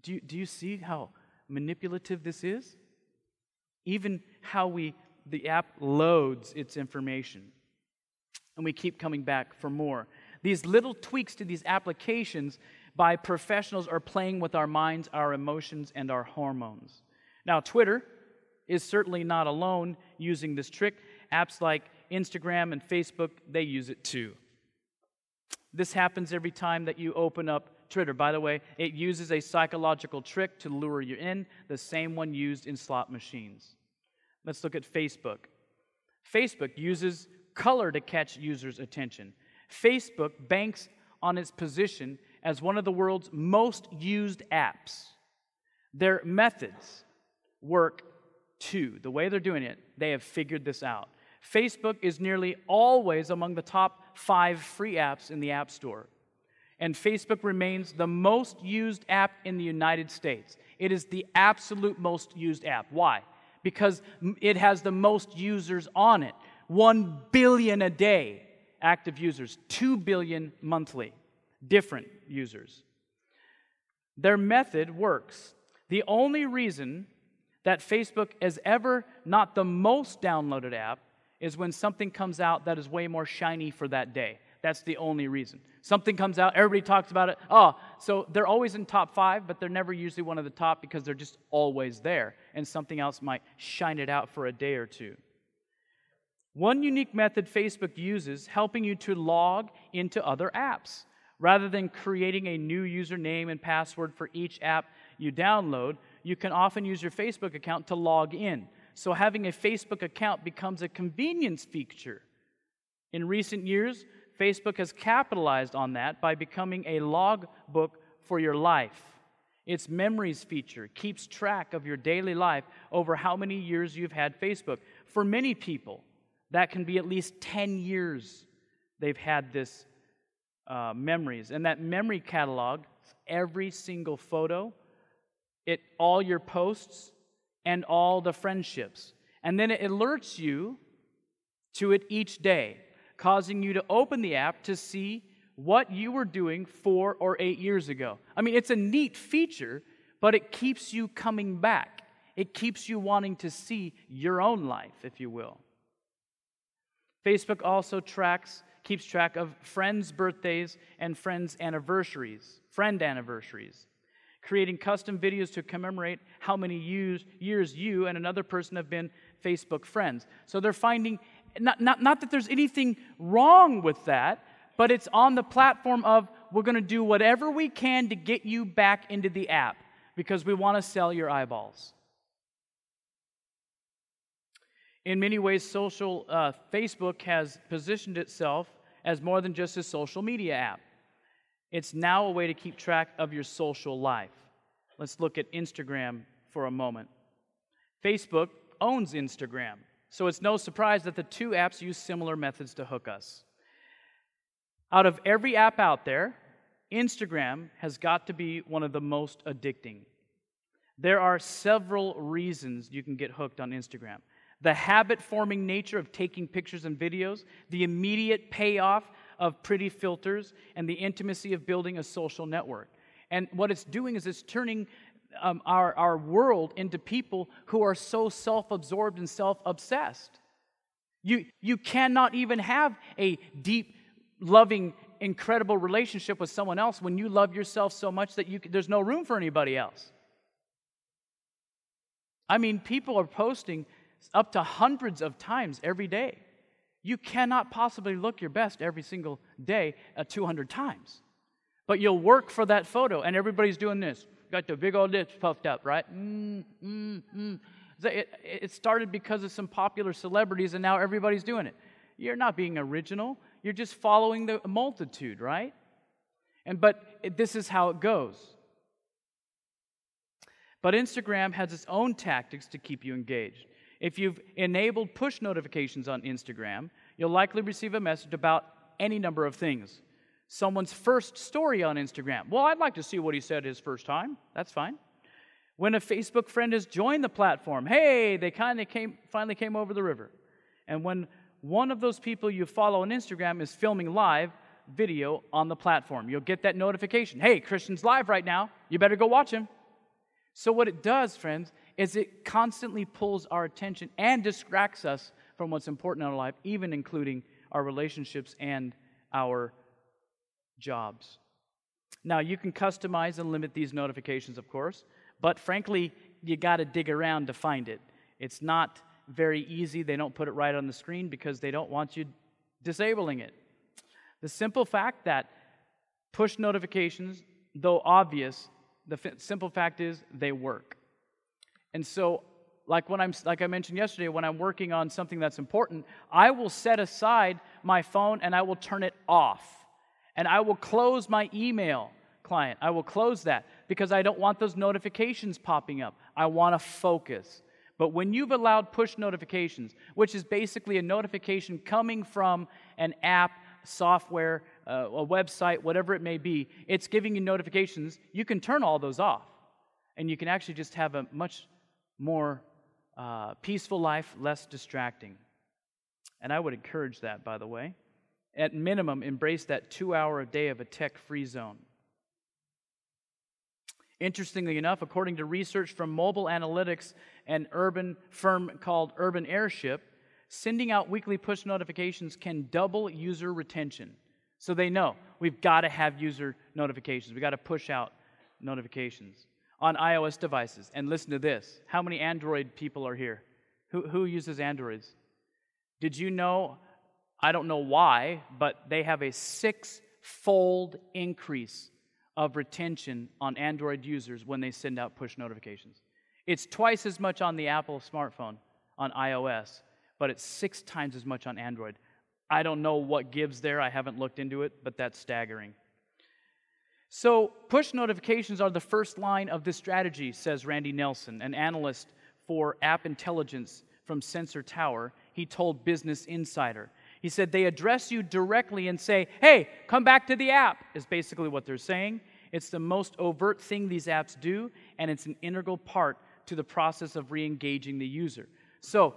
Do you, do you see how manipulative this is? Even how we, the app loads its information. And we keep coming back for more. These little tweaks to these applications by professionals are playing with our minds, our emotions, and our hormones. Now, Twitter is certainly not alone using this trick. Apps like Instagram and Facebook, they use it too. This happens every time that you open up Twitter. By the way, it uses a psychological trick to lure you in, the same one used in slot machines. Let's look at Facebook. Facebook uses color to catch users' attention. Facebook banks on its position as one of the world's most used apps. Their methods work too. The way they're doing it, they have figured this out. Facebook is nearly always among the top five free apps in the App Store. And Facebook remains the most used app in the United States. It is the absolute most used app. Why? Because it has the most users on it. One billion a day active users, two billion monthly different users. Their method works. The only reason that Facebook is ever not the most downloaded app is when something comes out that is way more shiny for that day. That's the only reason. Something comes out, everybody talks about it. Oh, so they're always in top five, but they're never usually one of the top because they're just always there, and something else might shine it out for a day or two. One unique method Facebook uses, helping you to log into other apps. Rather than creating a new username and password for each app you download, you can often use your Facebook account to log in. So having a Facebook account becomes a convenience feature. In recent years, Facebook has capitalized on that by becoming a logbook for your life. Its memories feature keeps track of your daily life over how many years you've had Facebook. For many people, that can be at least ten years they've had this uh, memories. And that memory catalog, every single photo, it all your posts, and all the friendships. And then it alerts you to it each day, causing you to open the app to see what you were doing four or eight years ago. I mean, it's a neat feature, but it keeps you coming back. It keeps you wanting to see your own life, if you will. Facebook also tracks, keeps track of friends' birthdays and friends' anniversaries, friend anniversaries. Creating custom videos to commemorate how many years, years you and another person have been Facebook friends. So they're finding, not, not, not that there's anything wrong with that, but it's on the platform of we're going to do whatever we can to get you back into the app because we want to sell your eyeballs. In many ways, social uh, Facebook has positioned itself as more than just a social media app. It's now a way to keep track of your social life. Let's look at Instagram for a moment. Facebook owns Instagram, so it's no surprise that the two apps use similar methods to hook us. Out of every app out there, Instagram has got to be one of the most addicting. There are several reasons you can get hooked on Instagram. The habit-forming nature of taking pictures and videos, the immediate payoff of pretty filters, and the intimacy of building a social network. And what it's doing is it's turning um, our, our world into people who are so self-absorbed and self-obsessed. You, you cannot even have a deep, loving, incredible relationship with someone else when you love yourself so much that you can, there's no room for anybody else. I mean, people are posting up to hundreds of times every day. You cannot possibly look your best every single day uh, two hundred times. But you'll work for that photo, and everybody's doing this. Got the big old lips puffed up, right? Mm, mm, mm. It, it started because of some popular celebrities, and now everybody's doing it. You're not being original. You're just following the multitude, right? And But it, this is how it goes. But Instagram has its own tactics to keep you engaged. If you've enabled push notifications on Instagram, you'll likely receive a message about any number of things. Someone's first story on Instagram. Well, I'd like to see what he said his first time. That's fine. When a Facebook friend has joined the platform, hey, they kind of came, finally came over the river. And when one of those people you follow on Instagram is filming live video on the platform, you'll get that notification. Hey, Christian's live right now. You better go watch him. So what it does, friends, is it constantly pulls our attention and distracts us from what's important in our life, even including our relationships and our jobs. Now, you can customize and limit these notifications, of course, but frankly, you got to dig around to find it. It's not very easy. They don't put it right on the screen because they don't want you disabling it. The simple fact that push notifications, though obvious, the f- simple fact is they work. And so, like when I'm, like I mentioned yesterday, when I'm working on something that's important, I will set aside my phone and I will turn it off. And I will close my email client. I will close that because I don't want those notifications popping up. I want to focus. But when you've allowed push notifications, which is basically a notification coming from an app, software, uh, a website, whatever it may be, it's giving you notifications. You can turn all those off. And you can actually just have a much more uh, peaceful life, less distracting. And I would encourage that, by the way. At minimum, embrace that two-hour a day of a tech-free zone. Interestingly enough, according to research from mobile analytics and urban firm called Urban Airship, sending out weekly push notifications can double user retention. So they know we've got to have user notifications. We've got to push out notifications on iOS devices. And listen to this. How many Android people are here? Who, who uses Androids? Did you know? I don't know why, but they have a six-fold increase of retention on Android users when they send out push notifications. It's twice as much on the Apple smartphone, on iOS, but it's six times as much on Android. I don't know what gives there. I haven't looked into it, but that's staggering. So push notifications are the first line of this strategy, says Randy Nelson, an analyst for app intelligence from Sensor Tower. He told Business Insider. He said they address you directly and say, hey, come back to the app, is basically what they're saying. It's the most overt thing these apps do, and it's an integral part to the process of re-engaging the user. So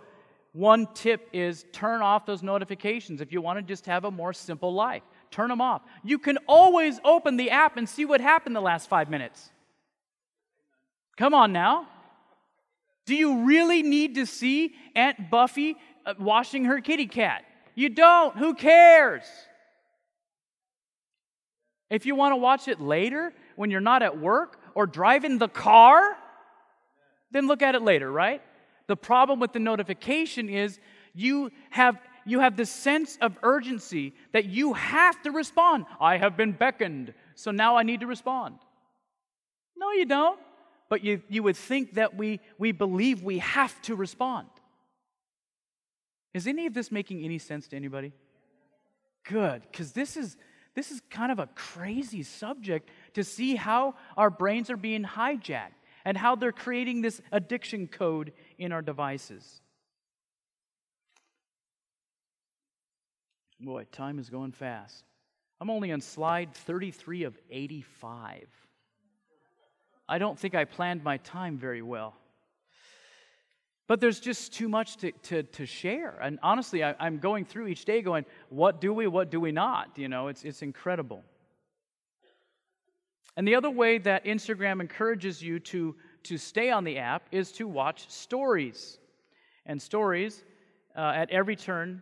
one tip is turn off those notifications if you want to just have a more simple life. Turn them off. You can always open the app and see what happened the last five minutes. Come on now. Do you really need to see Aunt Buffy washing her kitty cat? You don't. Who cares? If you want to watch it later when you're not at work or driving the car, then look at it later, right? The problem with the notification is you have you have this sense of urgency that you have to respond. I have been beckoned, so now I need to respond. No, you don't. But you, you would think that we, we believe we have to respond. Is any of this making any sense to anybody? Good, because this is this is kind of a crazy subject to see how our brains are being hijacked and how they're creating this addiction code in our devices. Boy, time is going fast. I'm only on slide thirty-three of eighty-five. I don't think I planned my time very well. But there's just too much to, to, to share. And honestly, I, I'm going through each day going, what do we, what do we not? You know, it's, it's incredible. And the other way that Instagram encourages you to, to stay on the app is to watch stories. And stories uh, at every turn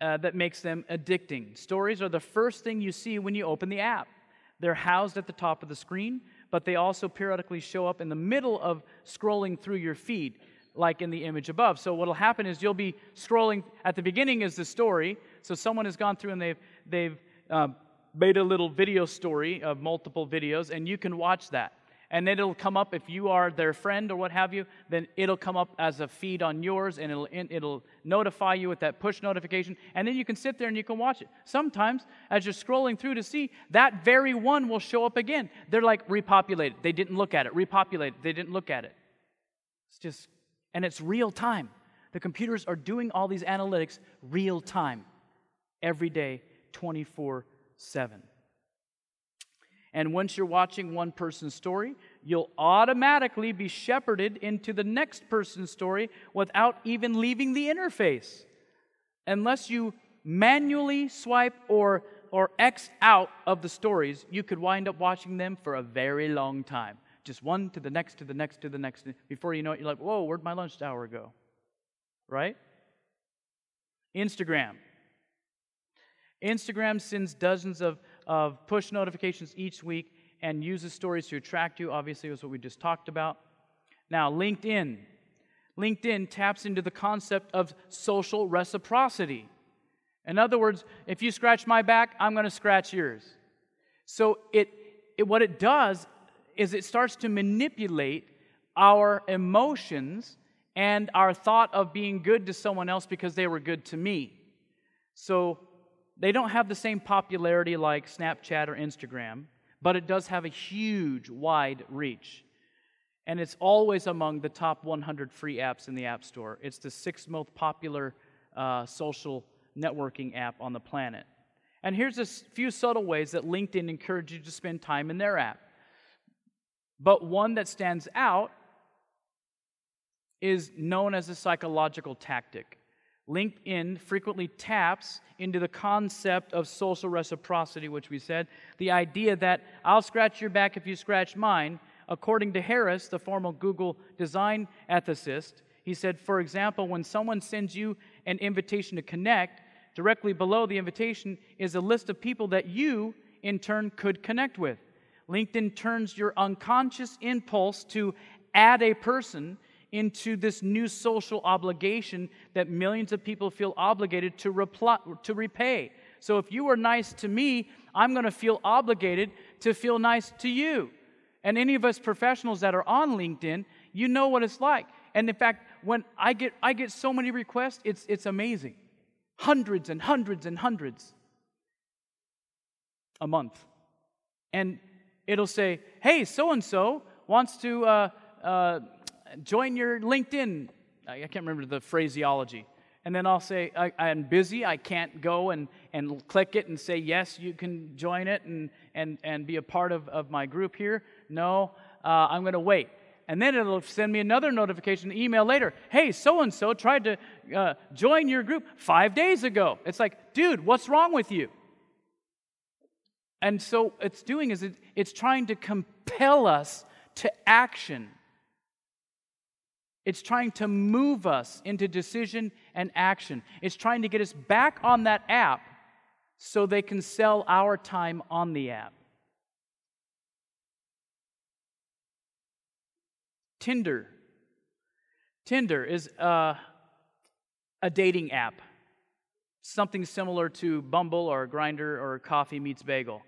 uh, that makes them addicting. Stories are the first thing you see when you open the app. They're housed at the top of the screen, but they also periodically show up in the middle of scrolling through your feed, like in the image above. So what'll happen is you'll be scrolling. At the beginning is the story. So someone has gone through and they've they've uh, made a little video story of multiple videos, and you can watch that. and it'll come up if you are their friend or what have you, then it'll come up as a feed on yours, and it'll it'll notify you with that push notification, and then you can sit there and you can watch it. Sometimes, as you're scrolling through to see, that very one will show up again. They're like, repopulated. They didn't look at it. Repopulated. They didn't look at it. It's just, and it's real time. The computers are doing all these analytics real time, every day, twenty-four seven. And once you're watching one person's story, you'll automatically be shepherded into the next person's story without even leaving the interface, unless you manually swipe or or X out of the stories. You could wind up watching them for a very long time, just one to the next, to the next, to the next. Before you know it, you're like, "Whoa, where'd my lunch hour go?" Right? Instagram. Instagram sends dozens of, of push notifications each week and uses stories to attract you. Obviously, was what we just talked about. Now, LinkedIn. LinkedIn taps into the concept of social reciprocity. In other words, if you scratch my back, I'm going to scratch yours. So it, it what it does is it starts to manipulate our emotions and our thought of being good to someone else because they were good to me. So they don't have the same popularity like Snapchat or Instagram, but it does have a huge, wide reach. And it's always among the top one hundred free apps in the App Store. It's the sixth most popular uh, social networking app on the planet. And here's a few subtle ways that LinkedIn encourages you to spend time in their app. But one that stands out is known as a psychological tactic. LinkedIn frequently taps into the concept of social reciprocity, which we said, the idea that I'll scratch your back if you scratch mine. According to Harris, the former Google design ethicist, he said, for example, when someone sends you an invitation to connect, directly below the invitation is a list of people that you, in turn, could connect with. LinkedIn turns your unconscious impulse to add a person into this new social obligation that millions of people feel obligated to reply, to repay. So if you were nice to me, I'm going to feel obligated to feel nice to you. And any of us professionals that are on LinkedIn, you know what it's like. And in fact, when I get I get so many requests, it's it's amazing. Hundreds and hundreds and hundreds a month. And it'll say, hey, so-and-so wants to Uh, uh, join your LinkedIn. I can't remember the phraseology. And then I'll say, I, I'm busy. I can't go and, and click it and say, yes, you can join it and and, and be a part of, of my group here. No, uh, I'm going to wait. And then it'll send me another notification, email later. Hey, so-and-so tried to uh, join your group five days ago. It's like, dude, what's wrong with you? And so it's doing is it, it's trying to compel us to action. It's trying to move us into decision and action. It's trying to get us back on that app so they can sell our time on the app. Tinder. Tinder is uh, a dating app, something similar to Bumble or Grindr or Coffee Meets Bagel.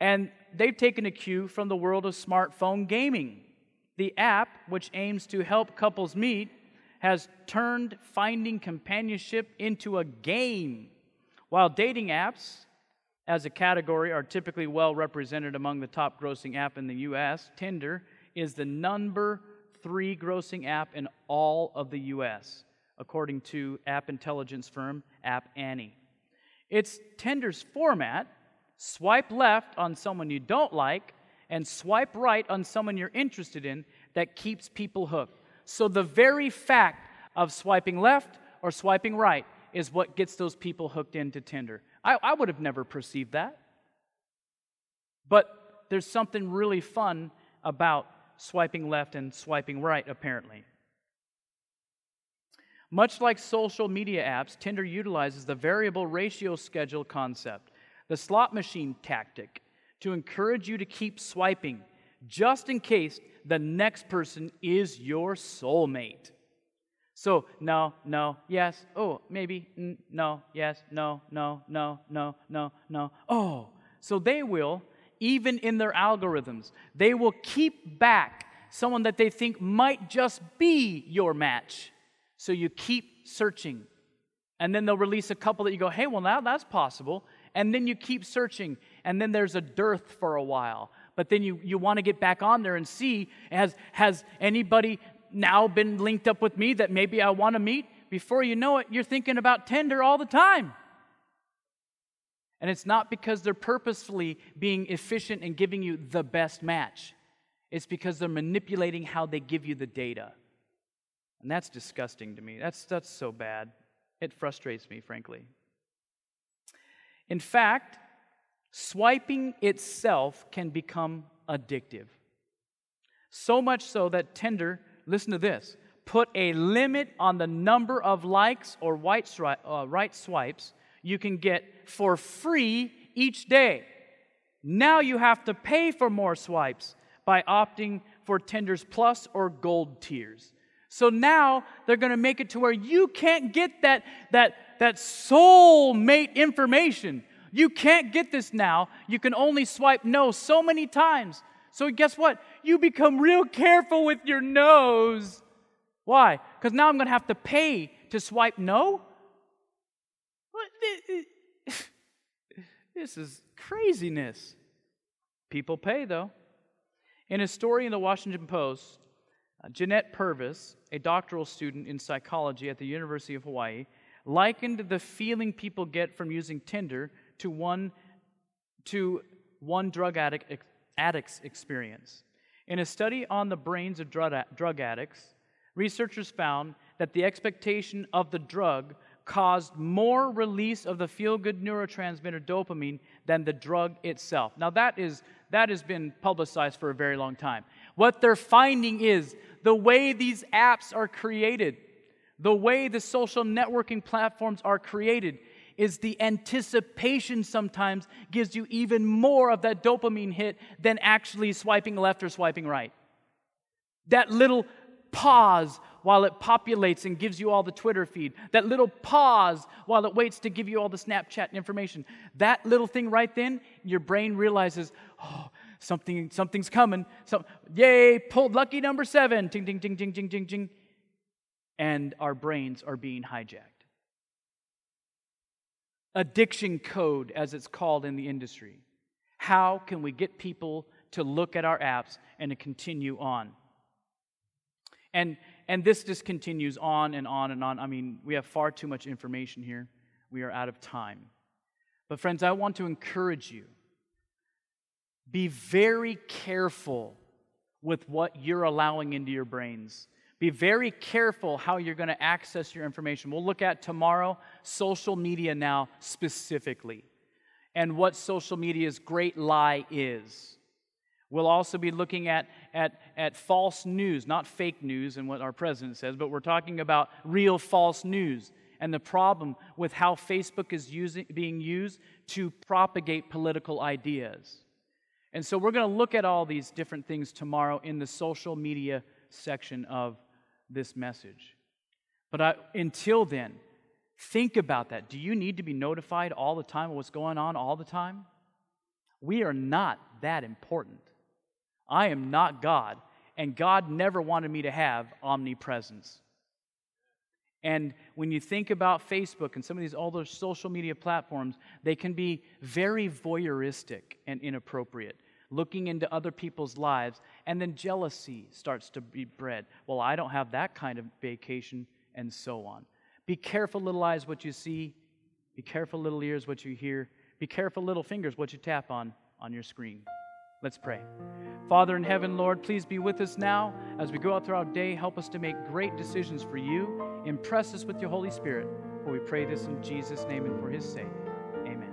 And they've taken a cue from the world of smartphone gaming. The app, which aims to help couples meet, has turned finding companionship into a game. While dating apps, as a category, are typically well represented among the top grossing app in the U S, Tinder is the number three grossing app in all of the U S, according to app intelligence firm App Annie. It's Tinder's format: swipe left on someone you don't like, and swipe right on someone you're interested in, that keeps people hooked. So the very fact of swiping left or swiping right is what gets those people hooked into Tinder. I, I would have never perceived that. But there's something really fun about swiping left and swiping right, apparently. Much like social media apps, Tinder utilizes the variable ratio schedule concept, the slot machine tactic, to encourage you to keep swiping, just in case the next person is your soulmate. So, no, no, yes, oh, maybe, mm, no, yes, no, no, no, no, no, no, oh. So they will even in their algorithms. They will keep back someone that they think might just be your match. So you keep searching. And then they'll release a couple that you go, hey, well, now that's possible. And then you keep searching. And then there's a dearth for a while. But then you, you want to get back on there and see, has, has anybody now been linked up with me that maybe I want to meet? Before you know it, you're thinking about Tinder all the time. And it's not because they're purposefully being efficient and giving you the best match. It's because they're manipulating how they give you the data. And that's disgusting to me. That's, that's so bad. It frustrates me, frankly. In fact, swiping itself can become addictive. So much so that Tinder, listen to this, put a limit on the number of likes or right swipes you can get for free each day. Now you have to pay for more swipes by opting for Tinder's Plus or Gold tiers. So now they're going to make it to where you can't get that, that, that soulmate information. You can't get this now. You can only swipe no so many times. So guess what? You become real careful with your no's. Why? Because now I'm going to have to pay to swipe no? What? This is craziness. People pay, though. In a story in the Washington Post, Jeanette Purvis, a doctoral student in psychology at the University of Hawaii, likened the feeling people get from using Tinder to one to one drug addict addict's experience. In a study on the brains of drug, drug addicts, researchers found that the expectation of the drug caused more release of the feel-good neurotransmitter dopamine than the drug itself. Now that is that has been publicized for a very long time. What they're finding is the way these apps are created, the way the social networking platforms are created, is the anticipation sometimes gives you even more of that dopamine hit than actually swiping left or swiping right. That little pause while it populates and gives you all the Twitter feed. That little pause while it waits to give you all the Snapchat information. That little thing right then, your brain realizes, oh, something, something's coming. So, yay, pulled lucky number seven. Ting, ting, ting, ting, ting, ting, ting. And our brains are being hijacked. Addiction code, as it's called in the industry. How can we get people to look at our apps and to continue on? And and this just continues on and on and on. I mean, we have far too much information here. We are out of time. But friends, I want to encourage you. Be very careful with what you're allowing into your brains. Be very careful how you're going to access your information. We'll look at tomorrow social media now specifically and what social media's great lie is. We'll also be looking at, at, at false news, not fake news and what our president says, but we're talking about real false news and the problem with how Facebook is using, being used to propagate political ideas. And so we're going to look at all these different things tomorrow in the social media section of this message. But I, until then, think about that. Do you need to be notified all the time of what's going on all the time? We are not that important. I am not God, and God never wanted me to have omnipresence. And when you think about Facebook and some of these older social media platforms, they can be very voyeuristic and inappropriate, looking into other people's lives, and then jealousy starts to be bred. Well, I don't have that kind of vacation, and so on. Be careful, little eyes, what you see. Be careful, little ears, what you hear. Be careful, little fingers, what you tap on on your screen. Let's pray. Father in heaven, Lord, please be with us now as we go out through our day. Help us to make great decisions for you. Impress us with your Holy Spirit. For we pray this in Jesus' name and for his sake. Amen.